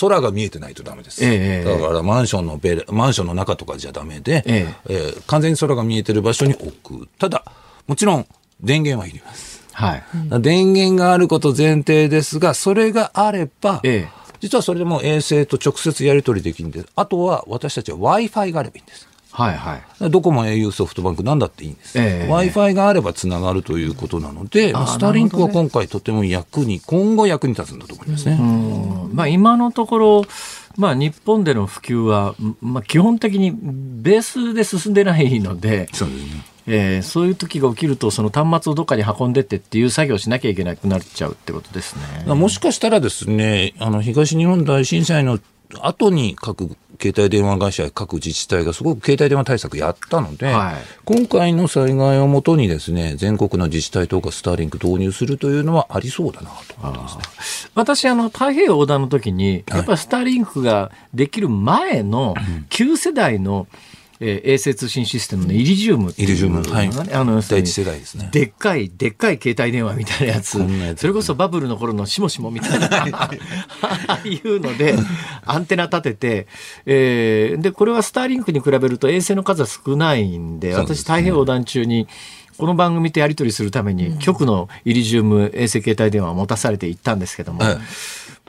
空が見えてないとダメです、えー、だからマンションのベラ、マンションの中とかじゃダメで、えーえー、完全に空が見えてる場所に置く。ただ、もちろん電源はいります。はい、電源があること前提ですが、それがあれば、ええ、実はそれでも衛星と直接やり取りできるんです。あとは私たちは Wi-Fi があればいいんです、はいはい、ドコモ エーユー ソフトバンクなんだっていいんです、ええ、Wi-Fi があればつながるということなので、ええまあ、スターリンクは今回とても役に今後役に立つんだと思いますね、うん、まあ、今のところまあ、日本での普及は、まあ、基本的にベースで進んでないので、そうですね、えー、そういう時が起きるとその端末をどっかに運んでってっていう作業をしなきゃいけなくなっちゃうってことですね。もしかしたらですね、あの東日本大震災の後に各携帯電話会社や各自治体がすごく携帯電話対策やったので、はい、今回の災害をもとにですね、全国の自治体とかスターリンク導入するというのはありそうだなと思ってますね。あ、私あの太平洋横断の時にやっぱりスターリンクができる前の旧世代のえー、衛星通信システムのイリジウムっていうのがね、はい、あの第一世代ですね。でっかいでっかい携帯電話みたいなやつ、それこそバブルの頃のしもしもみたいなああいうのでアンテナ立てて、えー、でこれはスターリンクに比べると衛星の数は少ないんで、私太平洋横断中にこの番組とやり取りするために局のイリジウム衛星携帯電話を持たされて行ったんですけども、はい、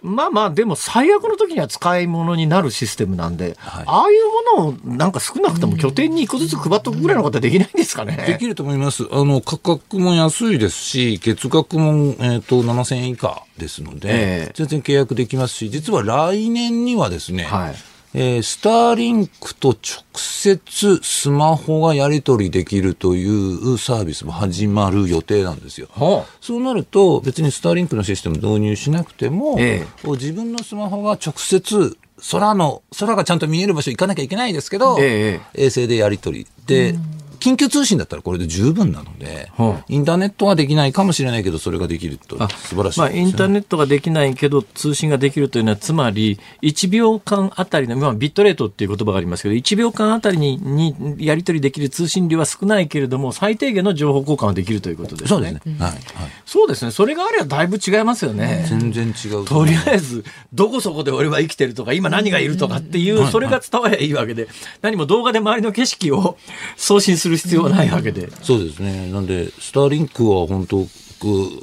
まあまあでも最悪の時には使い物になるシステムなんで、はい、ああいうものをなんか少なくとも拠点に一個ずつ配っとくぐらいのことはできないんですかね。できると思います。あの価格も安いですし、月額も、えー、とななせんえん以下ですので、えー、全然契約できますし、実は来年にはですね、はい、えー、スターリンクと直接スマホがやり取りできるというサービスも始まる予定なんですよ、はあ、そうなると別にスターリンクのシステム導入しなくても、ええ、自分のスマホが直接空の、空がちゃんと見える場所行かなきゃいけないですけど、ええ、衛星でやり取りで緊急通信だったらこれで十分なので、はあ、インターネットはできないかもしれないけどそれができると素晴らしいですね。まあ、インターネットができないけど通信ができるというのはつまりいちびょうかんあたりの、まあ、ビットレートっていう言葉がありますけどいちびょうかんあたり に, にやり取りできる通信量は少ないけれども最低限の情報交換はできるということですね。そうですね、うん、はいはい、そうですね。それがあればだいぶ違いますよね。全然違う。とりあえずどこそこで俺は生きてるとか今何がいるとかっていうそれが伝わればいいわけで何も動画で周りの景色を送信する必要はないわけで。そうですね。なんでスターリンクは本当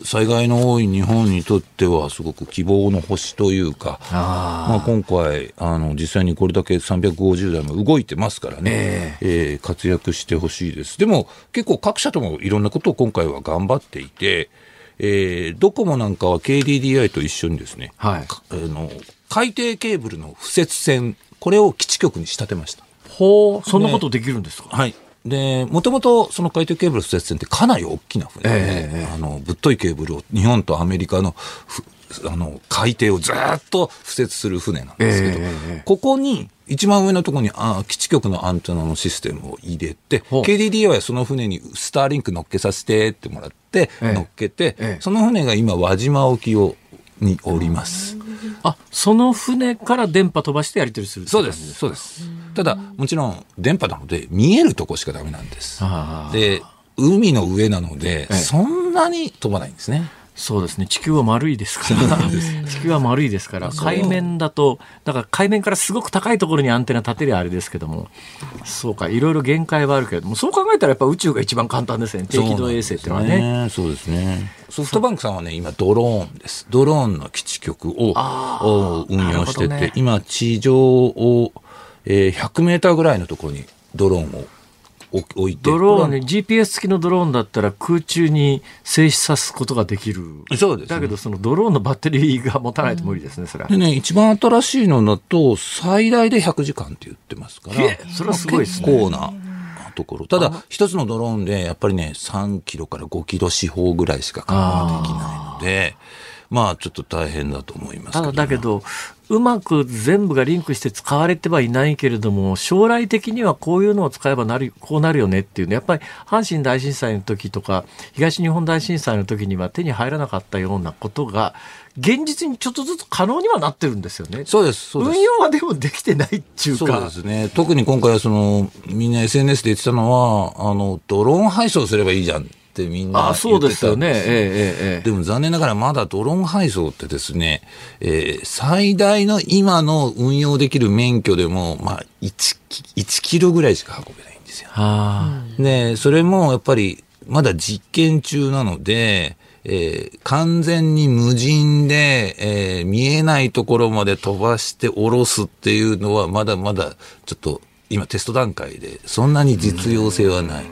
災害の多い日本にとってはすごく希望の星というか、あ、まあ、今回あの実際にこれだけさんびゃくごじゅうだいも動いてますからね、えーえー、活躍してほしいです。でも結構各社ともいろんなことを今回は頑張っていて、えー、ドコモなんかは ケーディーディーアイ と一緒にですね、はい、あの海底ケーブルの敷設線これを基地局に仕立てました。ほう、そんなことできるんですか。はい。で、もともとその海底ケーブル敷設線ってかなり大きな船で、えーえー、あのぶっといケーブルを日本とアメリカの、あの海底をずっと敷設する船なんですけど、えー、ここに一番上のところにあ基地局のアンテナのシステムを入れて、 ケーディーディーアイ はその船にスターリンク乗っけさせてってもらって、えー、乗っけて、えー、その船が今輪島沖をにおります。あ、その船から電波飛ばしてやり取りする。そうです、そうです。ただもちろん電波なので見えるとこしかダメなんです。で、海の上なので、ええ、そんなに飛ばないんですね。そうですね。地球は丸いですから地球は丸いですから海面だとだから海面からすごく高いところにアンテナ立てりゃあれですけども、そうか、いろいろ限界はあるけれども、そう考えたらやっぱ宇宙が一番簡単ですね。低軌道衛星ってのはね。そうですね。ソフトバンクさんはね今ドローンです。ドローンの基地局を運用してて、ね、今地上をひゃくメーターぐらいのところにドローンを置いて、ドローンに ジーピーエス 付きのドローンだったら空中に静止さすことができる。そうです、ね、だけどそのドローンのバッテリーが持たないと無理ですね。それはでね、一番新しいのだと最大でひゃくじかんって言ってますから、それはすごいですね。結構なところ。ただ一つのドローンでやっぱりねさんキロからごキロ四方ぐらいしか可能できないので、まあちょっと大変だと思いますけど。ただだけどうまく全部がリンクして使われてはいないけれども、将来的にはこういうのを使えばなるこうなるよねっていうね。やっぱり阪神大震災の時とか東日本大震災の時には手に入らなかったようなことが現実にちょっとずつ可能にはなってるんですよね。そうです、そうです。運用はでもできてないっていうか。そうですね。特に今回はそのみんな エスエヌエス で言ってたのはあのドローン配送すればいいじゃんってみんな言ってたんです。でも残念ながらまだドローン配送ってですね、えー、最大の今の運用できる免許でも、まあ、いちキロぐらいしか運べないんですよ。はあ、でそれもやっぱりまだ実験中なので、えー、完全に無人で、えー、見えないところまで飛ばして下ろすっていうのはまだまだちょっと今テスト段階でそんなに実用性はない。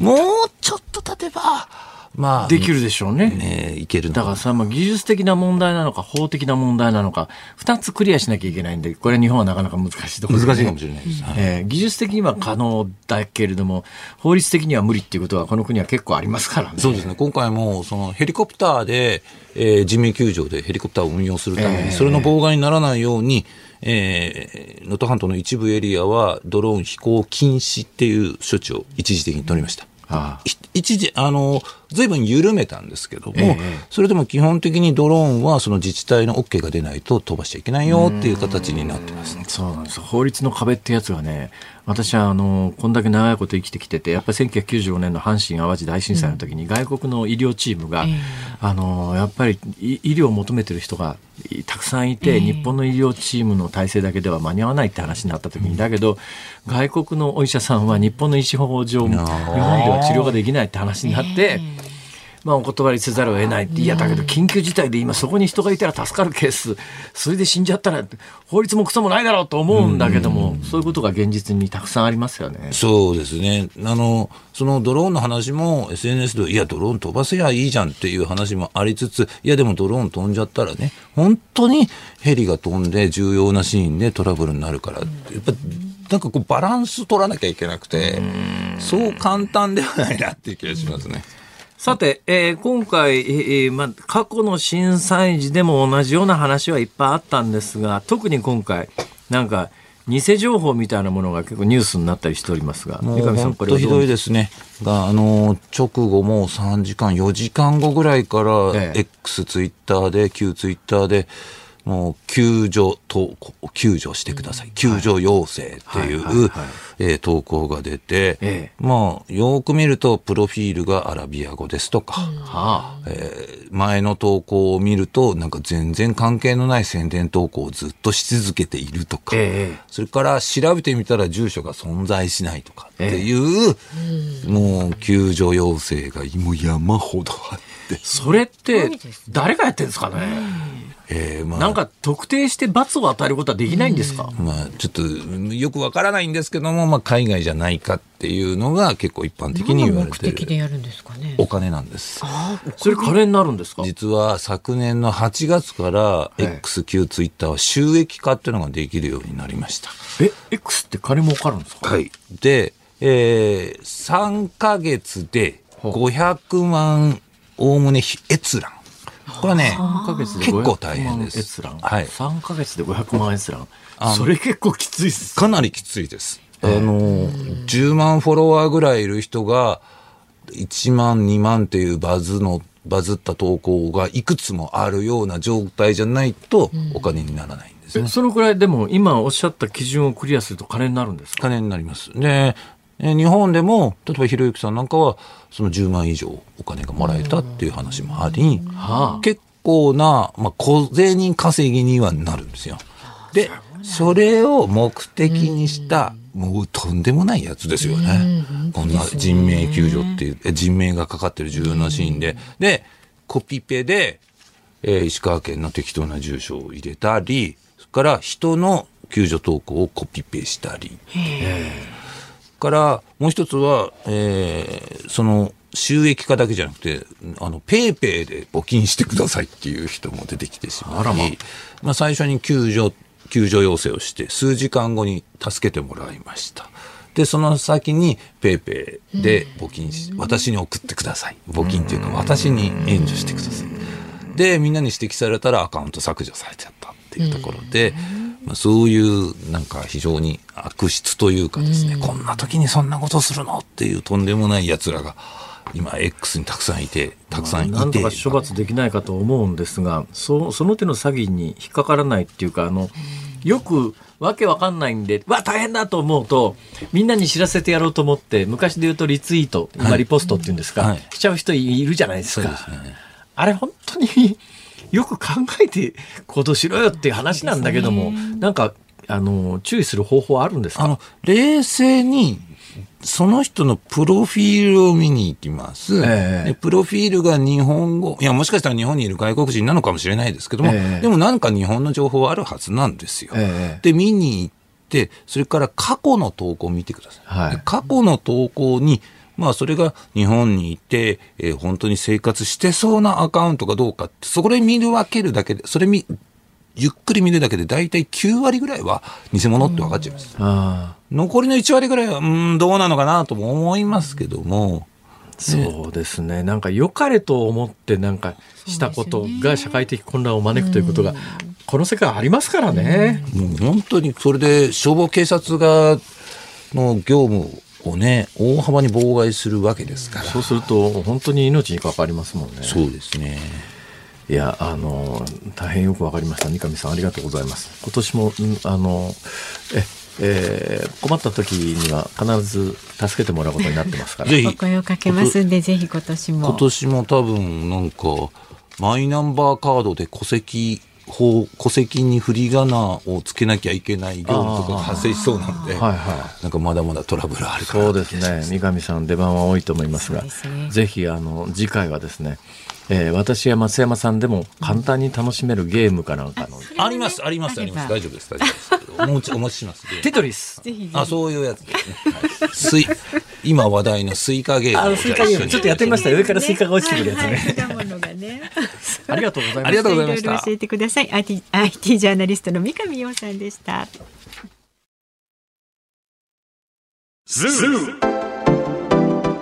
もうちょっと経てば、まあ、できるでしょう ね, ねいけるのだからさ、まあ、技術的な問題なのか法的な問題なのかふたつクリアしなきゃいけないんで、これは日本はなかなか難しいところ、ね、難しいかもしれないです、えー、技術的には可能だけれども法律的には無理っていうことはこの国は結構ありますからね。そうですね。今回もそのヘリコプターで、えー、人命救助でヘリコプターを運用するために、えー、それの妨害にならないようにえー、能登半島の一部エリアはドローン飛行禁止っていう処置を一時的に取りました。ああ、一時あの随分緩めたんですけども、ええ、それでも基本的にドローンはその自治体の OK が出ないと飛ばしちゃいけないよっていう形になってますね。そうなんです。法律の壁ってやつがね、私はあのこんだけ長いこと生きてきてて、やっぱりせんきゅうひゃくきゅうじゅうごねんの阪神淡路大震災の時に外国の医療チームが、うん、あのやっぱり医療を求めてる人がたくさんいて、うん、日本の医療チームの体制だけでは間に合わないって話になった時に、うん、だけど外国のお医者さんは日本の医師法上日本では治療ができないって話になって、うんまあ、お断りせざるを得ないって。いやだけど緊急事態で今そこに人がいたら助かるケース、それで死んじゃったら法律もクソもないだろうと思うんだけども、そういうことが現実にたくさんありますよね。そうですね。あのそのドローンの話も エスエヌエス でいやドローン飛ばせやいいじゃんっていう話もありつつ、いやでもドローン飛んじゃったらね本当にヘリが飛んで重要なシーンでトラブルになるからってやっぱなんかこうバランス取らなきゃいけなくて、そう簡単ではないなっていう気がしますね。さて、えー、今回、えーま、過去の震災時でも同じような話はいっぱいあったんですが、特に今回なんか偽情報みたいなものが結構ニュースになったりしておりますが、三上さん、これはどう？本当ひどいですね。があの直後もうさんじかんよじかんごぐらいから X ツイッターで旧ツイッターでもう救助投稿、救助してください、救助要請っていう投稿が出て、ええ、まあよく見るとプロフィールがアラビア語ですとか、うんえー、前の投稿を見るとなんか全然関係のない宣伝投稿をずっとし続けているとか、ええ、それから調べてみたら住所が存在しないとかっていう、ええ、もう救助要請がもう山ほどあって、それって誰がやってるんですかね。うんえーまあ、なんか特定して罰を与えることはできないんですか？まあ、ちょっとよくわからないんですけども、まあ、海外じゃないかっていうのが結構一般的に言われてる。目的でやるんですかね。お金なんです。あ、それ金になるんですか？実は昨年のはちがつから X 級ツイッターは収益化っていうのができるようになりました。え、X って金儲かるんですか？はい。で、えー、さんかげつでごひゃくまんおおむね閲覧。これはね、結構大変です。はい、さんかげつでごひゃくまん閲覧、それ結構きついです。かなりきついです。あのじゅうまんフォロワーぐらいいる人がいちまんにまんっていうバズのバズった投稿がいくつもあるような状態じゃないとお金にならないんですね。うん、そのくらいでも今おっしゃった基準をクリアすると金になるんですか？金になります。で、日本でも例えばひろゆきさんなんかはそのじゅうまん以上お金がもらえたっていう話もあり、結構な、まあ、小銭稼ぎにはなるんですよ。で、それを目的にしたもうとんでもないやつですよね。こんな人命救助っていう人命がかかってる重要なシーンで、でコピペで、えー、石川県の適当な住所を入れたり、それから人の救助投稿をコピペしたり。からもう一つは、えー、その収益化だけじゃなくて、あのペイペイで募金してくださいっていう人も出てきてしまい、あまあまあ、最初に救助救助要請をして数時間後に助けてもらいました。でその先にペイペイで募金し、私に送ってください、募金というか私に援助してください。でみんなに指摘されたらアカウント削除されちゃったっていうところで。まあ、そういうなんか非常に悪質というかですね、うん、こんな時にそんなことするのっていうとんでもないやつらが今 X にたくさんいてたくさんいて、まあ、なんとか処罰できないかと思うんですが、 そ, その手の詐欺に引っかからないっていうか、あのよくわけわかんないんで、わ、大変だと思うとみんなに知らせてやろうと思って、昔で言うとリツイート、今リポストっていうんですか、はいはい、しちゃう人いるじゃないですか。そうですね、あれ本当によく考えて行動しろよっていう話なんだけども、なんかあの注意する方法あるんですか？あの冷静にその人のプロフィールを見に行きます、えー、でプロフィールが日本語、いやもしかしたら日本にいる外国人なのかもしれないですけども、えー、でもなんか日本の情報はあるはずなんですよ。えー、で見に行って、それから過去の投稿を見てください。はい、で過去の投稿にまあ、それが日本にいて、えー、本当に生活してそうなアカウントかどうかって、そこで見る分けるだけで、それ見ゆっくり見るだけで大体きゅうわりぐらいは偽物って分かっちゃいます。うん、あ残りのいちわりぐらいはうーんどうなのかなとも思いますけども、ね、そうですね、なんか良かれと思ってなんかしたことが社会的混乱を招くということがこの世界ありますからね。うん、もう本当にそれで消防警察がの業務ををね、大幅に妨害するわけですから、そうすると本当に命に関わりますもんね。そうですね。いや、あの大変よくわかりました。三上さんありがとうございます。今年もあのえ、えー、困った時には必ず助けてもらうことになってますからぜひお声をかけますんで、ぜひ今年も今年も多分なんかマイナンバーカードで戸籍法戸籍に振り仮名をつけなきゃいけない業務とかが発生しそうなんで、はいはい、なんかまだまだトラブルあるから。そうですね、三上さん出番は多いと思いますが、す、ね、ぜひあの次回はですね、えー、私や松山さんでも簡単に楽しめるゲームかなんかの、うん あ, ね、ありますありますあります、大丈夫です大丈夫ですお持ちしますテトリス、ぜひぜひ、あそういうやつですねはい、スイ今話題のスイカゲーム、あのスイカゲームちょっとやってみました。上からスイカが落ちてくるやつね、はいはい、果物がねありがとうございました。ありがとうございました。いろいろ教えてください。 アイティー, アイティー ジャーナリストの三上洋さんでした。ズーム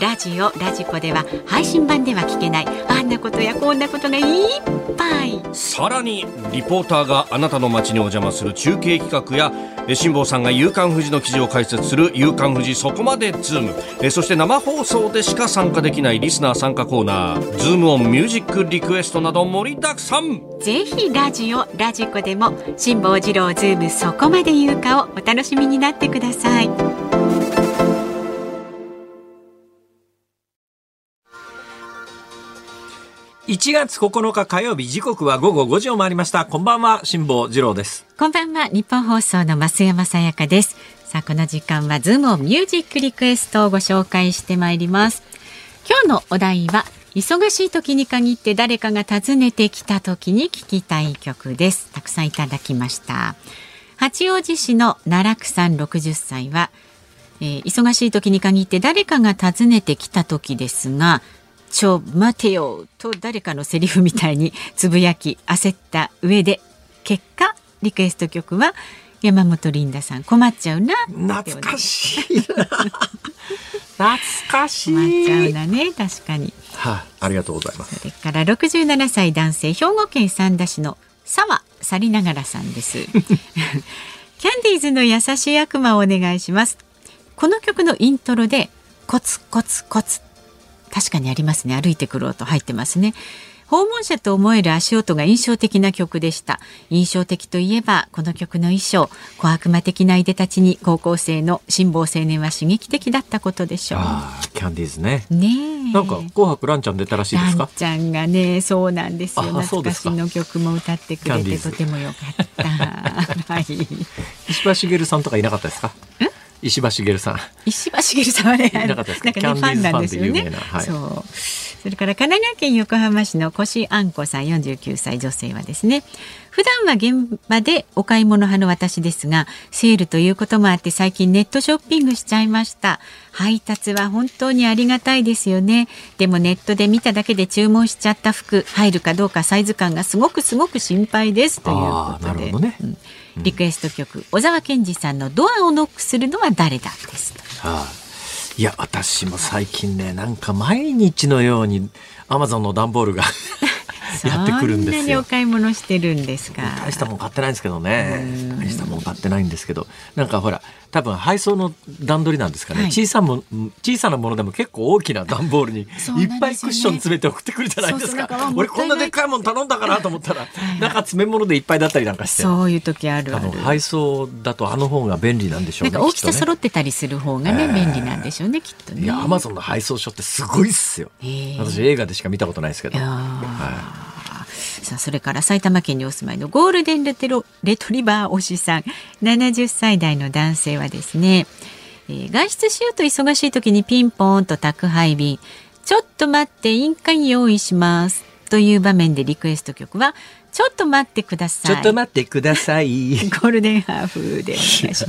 ラジオ、ラジコでは配信版では聞けないあんなことやこんなことがいっぱい。さらにリポーターがあなたの街にお邪魔する中継企画や辛坊さんが夕刊フジの記事を解説する夕刊フジそこまでズーム、えそして生放送でしか参加できないリスナー参加コーナー、ズームオンミュージックリクエストなど盛りだくさん。ぜひラジオ、ラジコでも辛坊治郎ズームそこまで言うかをお楽しみになってください。いちがつここのか火曜日、時刻は午後ごじを回りました。こんばんは、辛坊治郎です。こんばんは、日本放送の増山さやかです。さあ、この時間はズームオンミュージックリクエストをご紹介してまいります。今日のお題は、忙しい時に限って誰かが訪ねてきた時に聞きたい曲です。たくさんいただきました。八王子市の奈落さんろくじゅっさいは、えー、忙しい時に限って誰かが訪ねてきた時ですが、ちょ待てよと誰かのセリフみたいにつぶやき焦った上で、結果リクエスト曲は山本リンダさん、困っちゃうな。懐かしいな懐かしい、困っちゃうなね、確かに、はあ、ありがとうございます。それからろくじゅうななさい男性、兵庫県三田市の沢去りながらさんですキャンディーズの優しい悪魔をお願いします。この曲のイントロでコツコツコツ、確かにありますね。歩いてくる音入ってますね。訪問者と思える足音が印象的な曲でした。印象的といえばこの曲の衣装、小悪魔的ないでたちに高校生の辛抱青年は刺激的だったことでしょう。あ、キャンディーズね。ねえ。なんか紅白ランちゃん出たらしいですか。ランちゃんがね、そうなんですよ。懐かしの曲も歌ってくれてとてもよかった。はい。石破茂さんとかいなかったですか。石破茂さん、石破茂さんはね、なんかね、ファンなんですよね。はい、そう。それから神奈川県横浜市の腰あんこさんよんじゅうきゅうさい女性はですね、普段は現場でお買い物派の私ですが、セールということもあって最近ネットショッピングしちゃいました。配達は本当にありがたいですよね。でもネットで見ただけで注文しちゃった服、入るかどうかサイズ感がすごくすごく心配です、ということで。あ、なるほどね。うんリクエスト曲、小沢健二さんのドアをノックするのは誰だです。はあ、いや私も最近ね、なんか毎日のようにアマゾンの段ボールがやってくるんですよ。そんなにお買い物してるんですか。大したもん買ってないんですけどね。大したもん買ってないんですけど、なんかほら多分配送の段取りなんですかね、はい、小さも小さなものでも結構大きな段ボールにいっぱいクッション詰めて送ってくるじゃないですか。俺こんなでっかいもん頼んだからと思ったら中詰め物でいっぱいだったりなんかして、そういう時ある。あるあの配送だとあの方が便利なんでしょうね。なんか大きさ揃ってたりする方がね、えー、便利なんでしょうね、きっとね。いや Amazon の配送書ってすごいっすよ、えー、私映画でしか見たことないですけど。はい。さあ、それから埼玉県にお住まいのゴールデンレトロレトリバー推しさんななじゅっさい代の男性はですね、えー、外出しようと忙しい時にピンポーンと宅配便、ちょっと待って印鑑用意しますという場面でリクエスト曲はちょっと待ってください。ちょっと待ってください。ゴールデンハーフでお願いします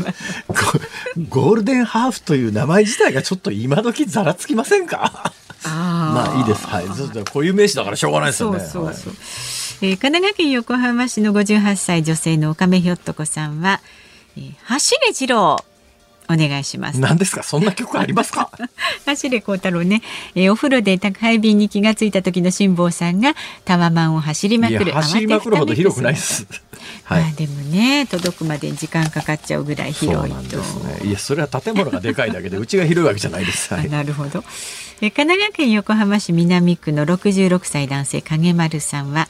ゴールデンハーフという名前自体がちょっと今時ざらつきませんかあまあいいです、はい、ずっとこういう名詞だからしょうがないですよね。そうそうそう、はい。えー、神奈川県横浜市のごじゅうはっさい女性の岡目ひよっとこさんは、えー、走れ二郎お願いします。何ですか、そんな曲ありますか走れ幸太郎ね、えー、お風呂で宅配便に気がついた時の辛坊さんがタワマンを走りまくる。いや、走りまくるほど広くないですはい、まあ、でもね、届くまでに時間かかっちゃうぐらい広いと。そうなんですね。いや、それは建物がでかいだけでうちが広いわけじゃないです、はい、なるほど。えー、神奈川県横浜市南区のろくじゅうろくさい男性影丸さんは、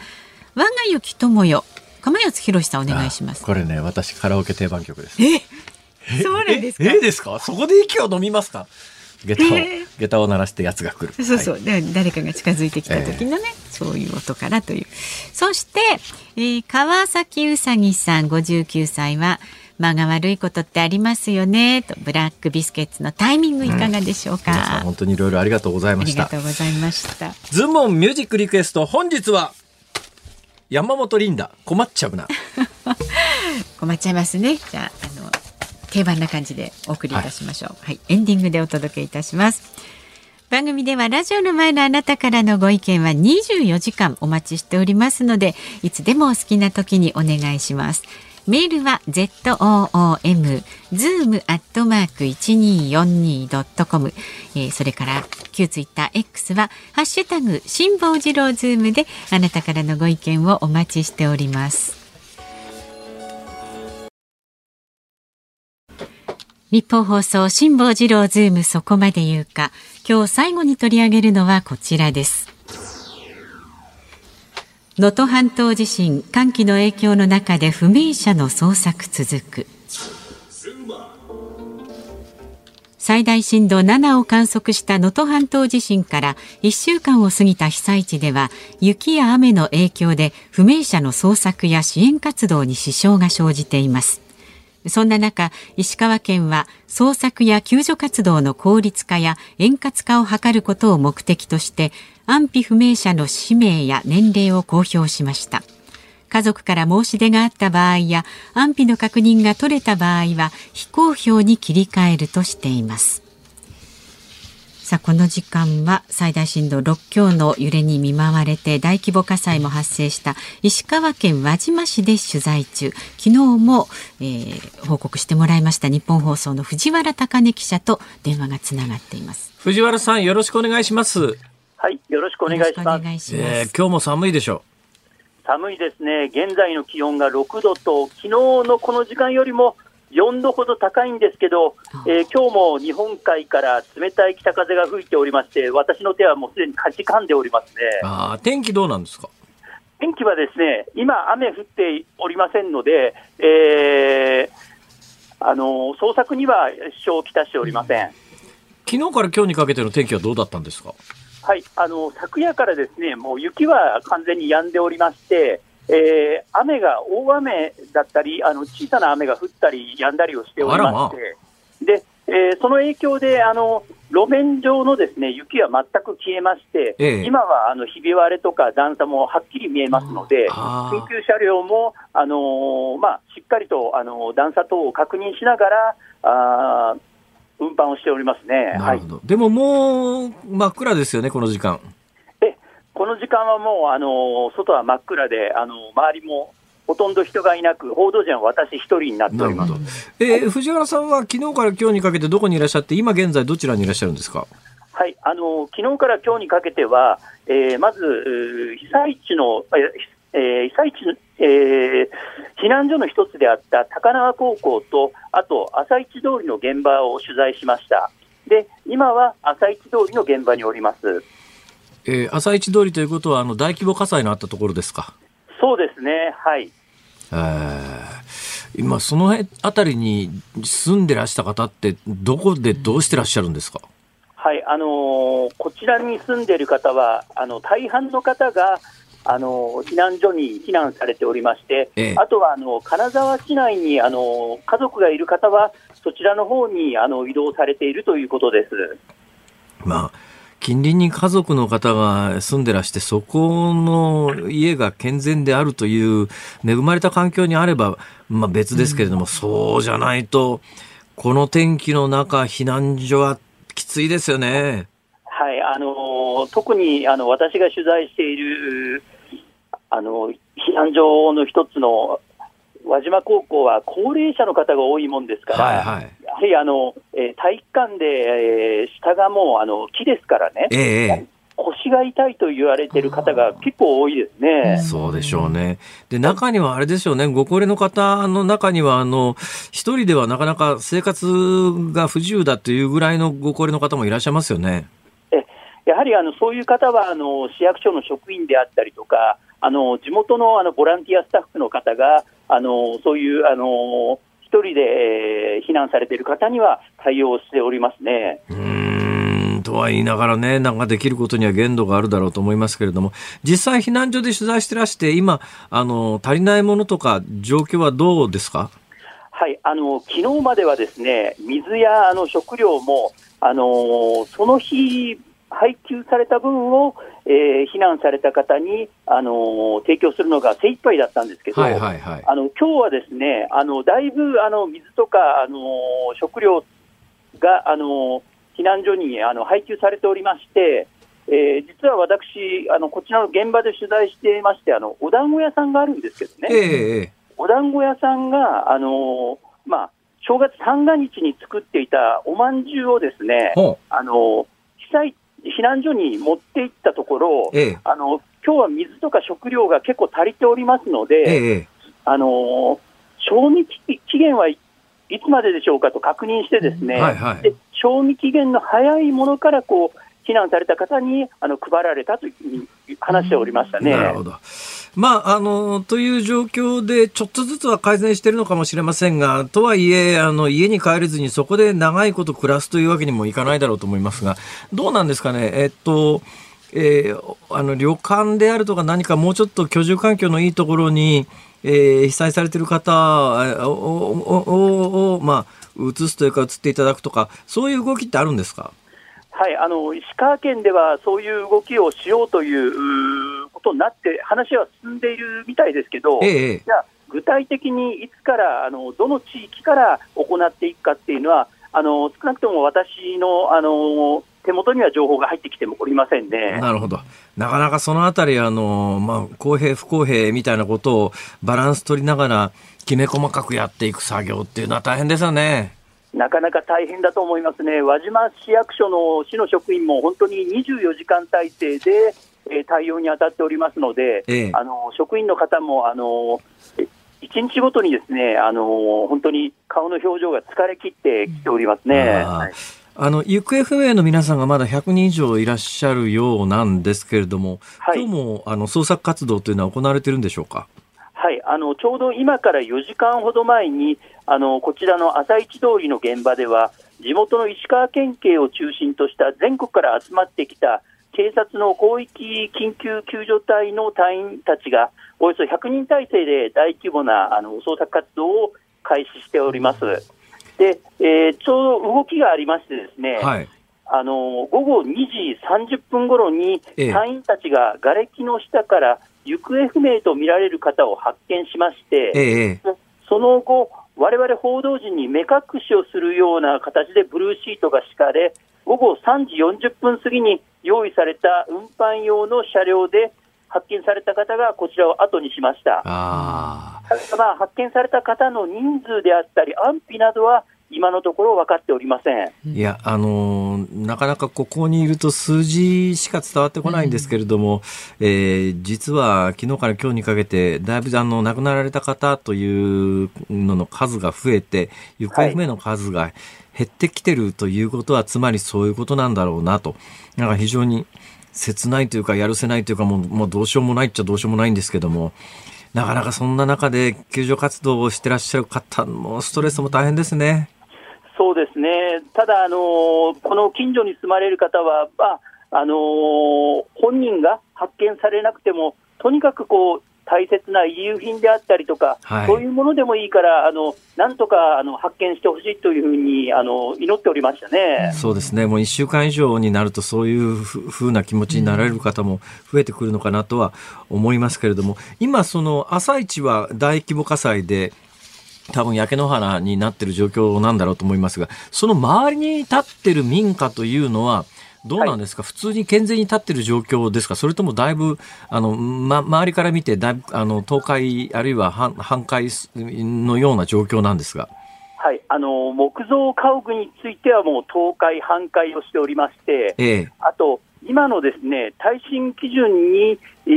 我が雪友よ、釜谷津博さんお願いします。ああ、これね、私カラオケ定番曲です。ええ、そうなんですか。ええですか。そこで息を飲みますか。下駄を、えー、下駄を鳴らしてやつが来る。そうそう、はい、誰かが近づいてきた時のね、えー、そういう音からという。そして、えー、川崎うさぎさんごじゅうきゅうさいは、間が悪いことってありますよねと。ブラックビスケッツのタイミングいかがでしょうか、うん、皆さん本当にいろいろありがとうございました。ありがとうございました。ズボンミュージックリクエスト、本日は山本リンダ、困っちゃうな困っちゃいますね。じゃあ、あの定番な感じでお送りいたしましょう、はいはい、エンディングでお届けいたします。番組ではラジオの前のあなたからのご意見はにじゅうよじかんお待ちしておりますので、いつでもお好きな時にお願いします。メールは ズーム アットマーク いちにーよんにー ドットコム、えー、それから旧ツイッター X はハッシュタグ辛坊治郎ズームであなたからのご意見をお待ちしております。日本放送辛坊治郎ズームそこまで言うか、今日最後に取り上げるのはこちらです。能登半島地震、寒気の影響の中で不明者の捜索続く。最大震度ななを観測した能登半島地震からいっしゅうかんを過ぎた被災地では、雪や雨の影響で不明者の捜索や支援活動に支障が生じています。そんな中、石川県は捜索や救助活動の効率化や円滑化を図ることを目的として、安否不明者の氏名や年齢を公表しました。家族から申し出があった場合や、安否の確認が取れた場合は非公表に切り替えるとしています。さあ、この時間は最大震度ろく強の揺れに見舞われて大規模火災も発生した石川県輪島市で取材中、昨日も、えー、報告してもらいました日本放送の藤原貴音記者と電話がつながっています。藤原さん、よろしくお願いします。はい、よろしくお願いします。えー、今日も寒いでしょう。寒いですね。現在の気温がろくどと、昨日のこの時間よりもよんどほど高いんですけど、えー、今日も日本海から冷たい北風が吹いておりまして、私の手はもうすでにかじかんでおりますね。あ、天気どうなんですか。天気はですね、今雨降っておりませんので、えー、あの捜索には支障をきたしておりません。うん、昨日から今日にかけての天気はどうだったんですか。はい、あの昨夜からですね、もう雪は完全に止んでおりまして、えー、雨が大雨だったり、あの小さな雨が降ったり止んだりをしておりまして、で、えー、その影響であの路面上のですね、雪は全く消えまして、ええ、今はあのひび割れとか段差もはっきり見えますので、緊急車両も、あのーまあ、しっかりと、あのー、段差等を確認しながらあ運搬をしておりますね。なるほど。はい、でももう真っ暗ですよね、この時間。この時間はもうあの外は真っ暗で、あの周りもほとんど人がいなく、報道陣は私一人になっております。なるほど。えー、藤原さんは昨日から今日にかけてどこにいらっしゃって、今現在どちらにいらっしゃるんですか。はい、あの昨日から今日にかけては、えー、まず被災地の、えー、被災地の、えー、避難所の一つであった高輪高校と、あと朝市通りの現場を取材しました。で、今は朝市通りの現場におります。えー、朝市通りということはあの大規模火災のあったところですか。そうですね、はい。えー、今その辺りに住んでらした方ってどこでどうしてらっしゃるんですか。はい、あのー、こちらに住んでいる方はあの大半の方が、あのー、避難所に避難されておりまして、えー、あとはあの金沢市内に、あのー、家族がいる方はそちらの方にあの移動されているということです。まあ近隣に家族の方が住んでらして、そこの家が健全であるという恵まれた環境にあれば、まあ、別ですけれども、うん、そうじゃないとこの天気の中避難所はきついですよね。はい、あの特にあの私が取材しているあの避難所の一つの輪島高校は高齢者の方が多いもんですから、はいはい、やはりあの、えー、体育館で、えー、下がもうあの木ですからね、ええ、腰が痛いと言われている方が結構多いですね。そうでしょうね。で、中にはあれですよね、ご高齢の方の中にはあの一人ではなかなか生活が不自由だというぐらいのご高齢の方もいらっしゃいますよね。え、やはりあのそういう方はあの市役所の職員であったりとか、あの地元 の, あのボランティアスタッフの方があのそういうあの一人で、えー、避難されている方には対応しておりますね。うーんとは言いながらね、なんかできることには限度があるだろうと思いますけれども、実際避難所で取材してらして、今あの足りないものとか状況はどうですか。はい、あの昨日まではですね、水やあの食料もあのー、その日配給された分を、えー、避難された方に、あのー、提供するのが精一杯だったんですけど、はいはいはい、あの今日はですね、あのだいぶあの水とか、あのー、食料が、あのー、避難所にあの配給されておりまして、えー、実は私あのこちらの現場で取材していまして、あのお団子屋さんがあるんですけどね、えー、お団子屋さんが、あのーまあ、正月三が日に作っていたおまんじゅうをですね、あの被災避難所に持って行ったところ、ええ、あの今日は水とか食料が結構足りておりますので、ええ、あの賞味期限はいつまででしょうかと確認してですね、はいはい、で賞味期限の早いものからこう避難された方にあの配られたと話しておりましたね。なるほど。まあ、あのという状況でちょっとずつは改善しているのかもしれませんが、とはいえあの家に帰れずにそこで長いこと暮らすというわけにもいかないだろうと思いますが、どうなんですかね。えっと、えー、あの旅館であるとか何かもうちょっと居住環境のいいところに、えー、被災されている方を、まあ、移すというか移っていただくとか、そういう動きってあるんですか。はい、あの石川県ではそういう動きをしようということになって話は進んでいるみたいですけど、ええ、じゃあ具体的にいつからあのどの地域から行っていくかっていうのはあの少なくとも私の、あの手元には情報が入ってきておりませんね。なるほど。なかなかそのあたりあの、まあ、公平不公平みたいなことをバランス取りながらきめ細かくやっていく作業っていうのは大変ですよね。なかなか大変だと思いますね。輪島市役所の市の職員も本当ににじゅうよじかん体制で対応に当たっておりますので、ええ、あの職員の方もあのいちにちごとにですね、あの本当に顔の表情が疲れ切ってきておりますね。はい、あの行方不明の皆さんがまだひゃくにん以上いらっしゃるようなんですけれども、はい、今日もあの捜索活動というのは行われているんでしょうか。はい、あのちょうど今からよじかんほど前にあのこちらの朝市通りの現場では地元の石川県警を中心とした全国から集まってきた警察の広域緊急救助隊の隊員たちがおよそひゃくにん体制で大規模なあの捜索活動を開始しております。で、えー、ちょうど動きがありましてですね、はい、あの午後にじさんじゅっぷんごろに隊員たちが瓦礫の下から行方不明と見られる方を発見しまして、ええ、その後我々報道陣に目隠しをするような形でブルーシートが敷かれ、午後さんじよんじゅっぷん過ぎに用意された運搬用の車両で発見された方がこちらを後にしました。あ、まあ、発見された方の人数であったり安否などは今のところ分かっておりません。いや、あのー、なかなかここにいると数字しか伝わってこないんですけれども、うん、えー、実は昨日から今日にかけてだいぶあの亡くなられた方というのの数が増えて行方不明の数が減ってきてるということは、はい、つまりそういうことなんだろうなと、なんか非常に切ないというかやるせないというか、もう、もうどうしようもないっちゃどうしようもないんですけども、なかなかそんな中で救助活動をしてらっしゃる方のストレスも大変ですね。そうですね。ただ、あのー、この近所に住まれる方は、まああのー、本人が発見されなくてもとにかくこう大切な遺留品であったりとか、はい、そういうものでもいいからあのなんとかあの発見してほしいというふうにあの祈っておりましたね。そうですね。もういっしゅうかん以上になるとそういうふうな気持ちになられる方も増えてくるのかなとは思いますけれども、今その朝市は大規模火災で多分焼け野原になっている状況なんだろうと思いますが、その周りに立っている民家というのはどうなんですか。はい、普通に健全に立っている状況ですか、それともだいぶあの、ま、周りから見てだいぶあの倒壊あるいは半壊のような状況なんですが。はい、あの木造家屋についてはもう倒壊半壊をしておりまして、ええ、あと今のですね、耐震基準に、え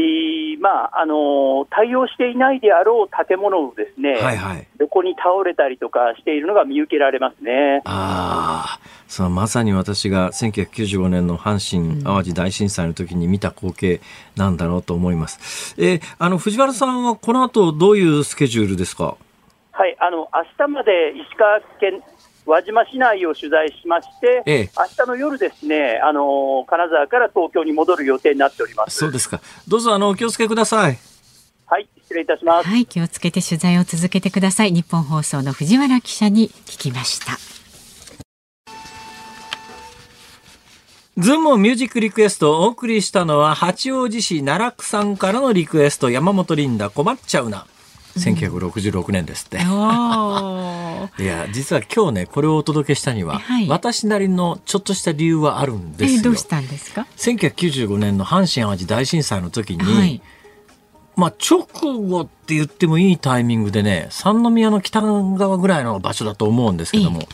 ーまあ、あの対応していないであろう建物をですね、はいはい、横に倒れたりとかしているのが見受けられますね。あ、そう、まさに私がせんきゅうひゃくきゅうじゅうごねんの阪神淡路大震災の時に見た光景なんだろうと思います。えー、あの藤原さんはこの後どういうスケジュールですか。はい、あの明日まで石川県輪島市内を取材しまして、ええ、明日の夜ですね、あの金沢から東京に戻る予定になっております。そうですか。どうぞあのお気をつけください。はい。失礼いたします。はい、気をつけて取材を続けてください。日本放送の藤原記者に聞きました。ズームミュージックリクエストをお送りしたのは八王子市奈落さんからのリクエスト、山本リンダ困っちゃうな。せんきゅうひゃくろくじゅうろくねんですって、うん、いや実は今日ねこれをお届けしたには、はい、私なりのちょっとした理由はあるんですよ。えどうしたんですか。せんきゅうひゃくきゅうじゅうごねんの阪神淡路大震災の時に、はい、まあ直後って言ってもいいタイミングでね、三宮の北側ぐらいの場所だと思うんですけども、え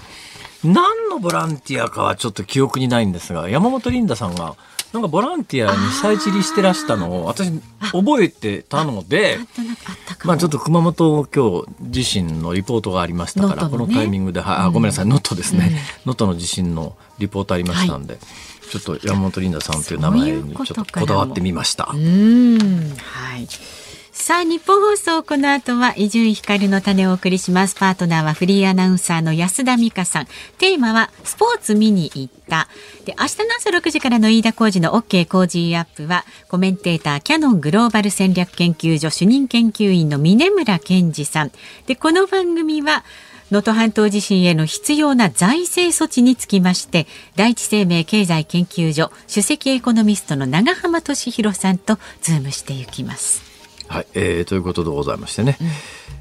え、何のボランティアかはちょっと記憶にないんですが、山本リンダさんがなんかボランティアに再散りしてらしたのを私覚えてたので、まあちょっと熊本今日地震のリポートがありましたから、このタイミングで、あ、ごめんなさい、能登ですね、能登の地震のリポートありましたんで、ちょっと山本リンダさんという名前にちょっとこだわってみました。うん、はい。さあ日本放送、この後は伊集院光の種をお送りします。パートナーはフリーアナウンサーの安田美香さん、テーマはスポーツ見に行った。で、明日の朝ろくじからの飯田浩司の OK 工事アップは、コメンテーターキャノングローバル戦略研究所主任研究員の峯村健司さんで、この番組は能登半島地震への必要な財政措置につきまして、第一生命経済研究所首席エコノミストの永濱利廣さんとズームしていきます。はい、えー、ということでございましてね、うん、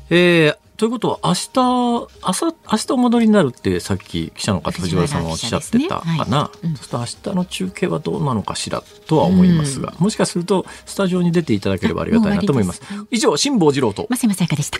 えー、ということは明日朝明日お戻りになるってさっき記者の方藤原さんはおっしゃってたかな、ね、はい、うん、そうすると明日の中継はどうなのかしらとは思いますが、うん、もしかするとスタジオに出ていただければありがたいなと思います。以上、辛坊治郎とまさやまさやかでした。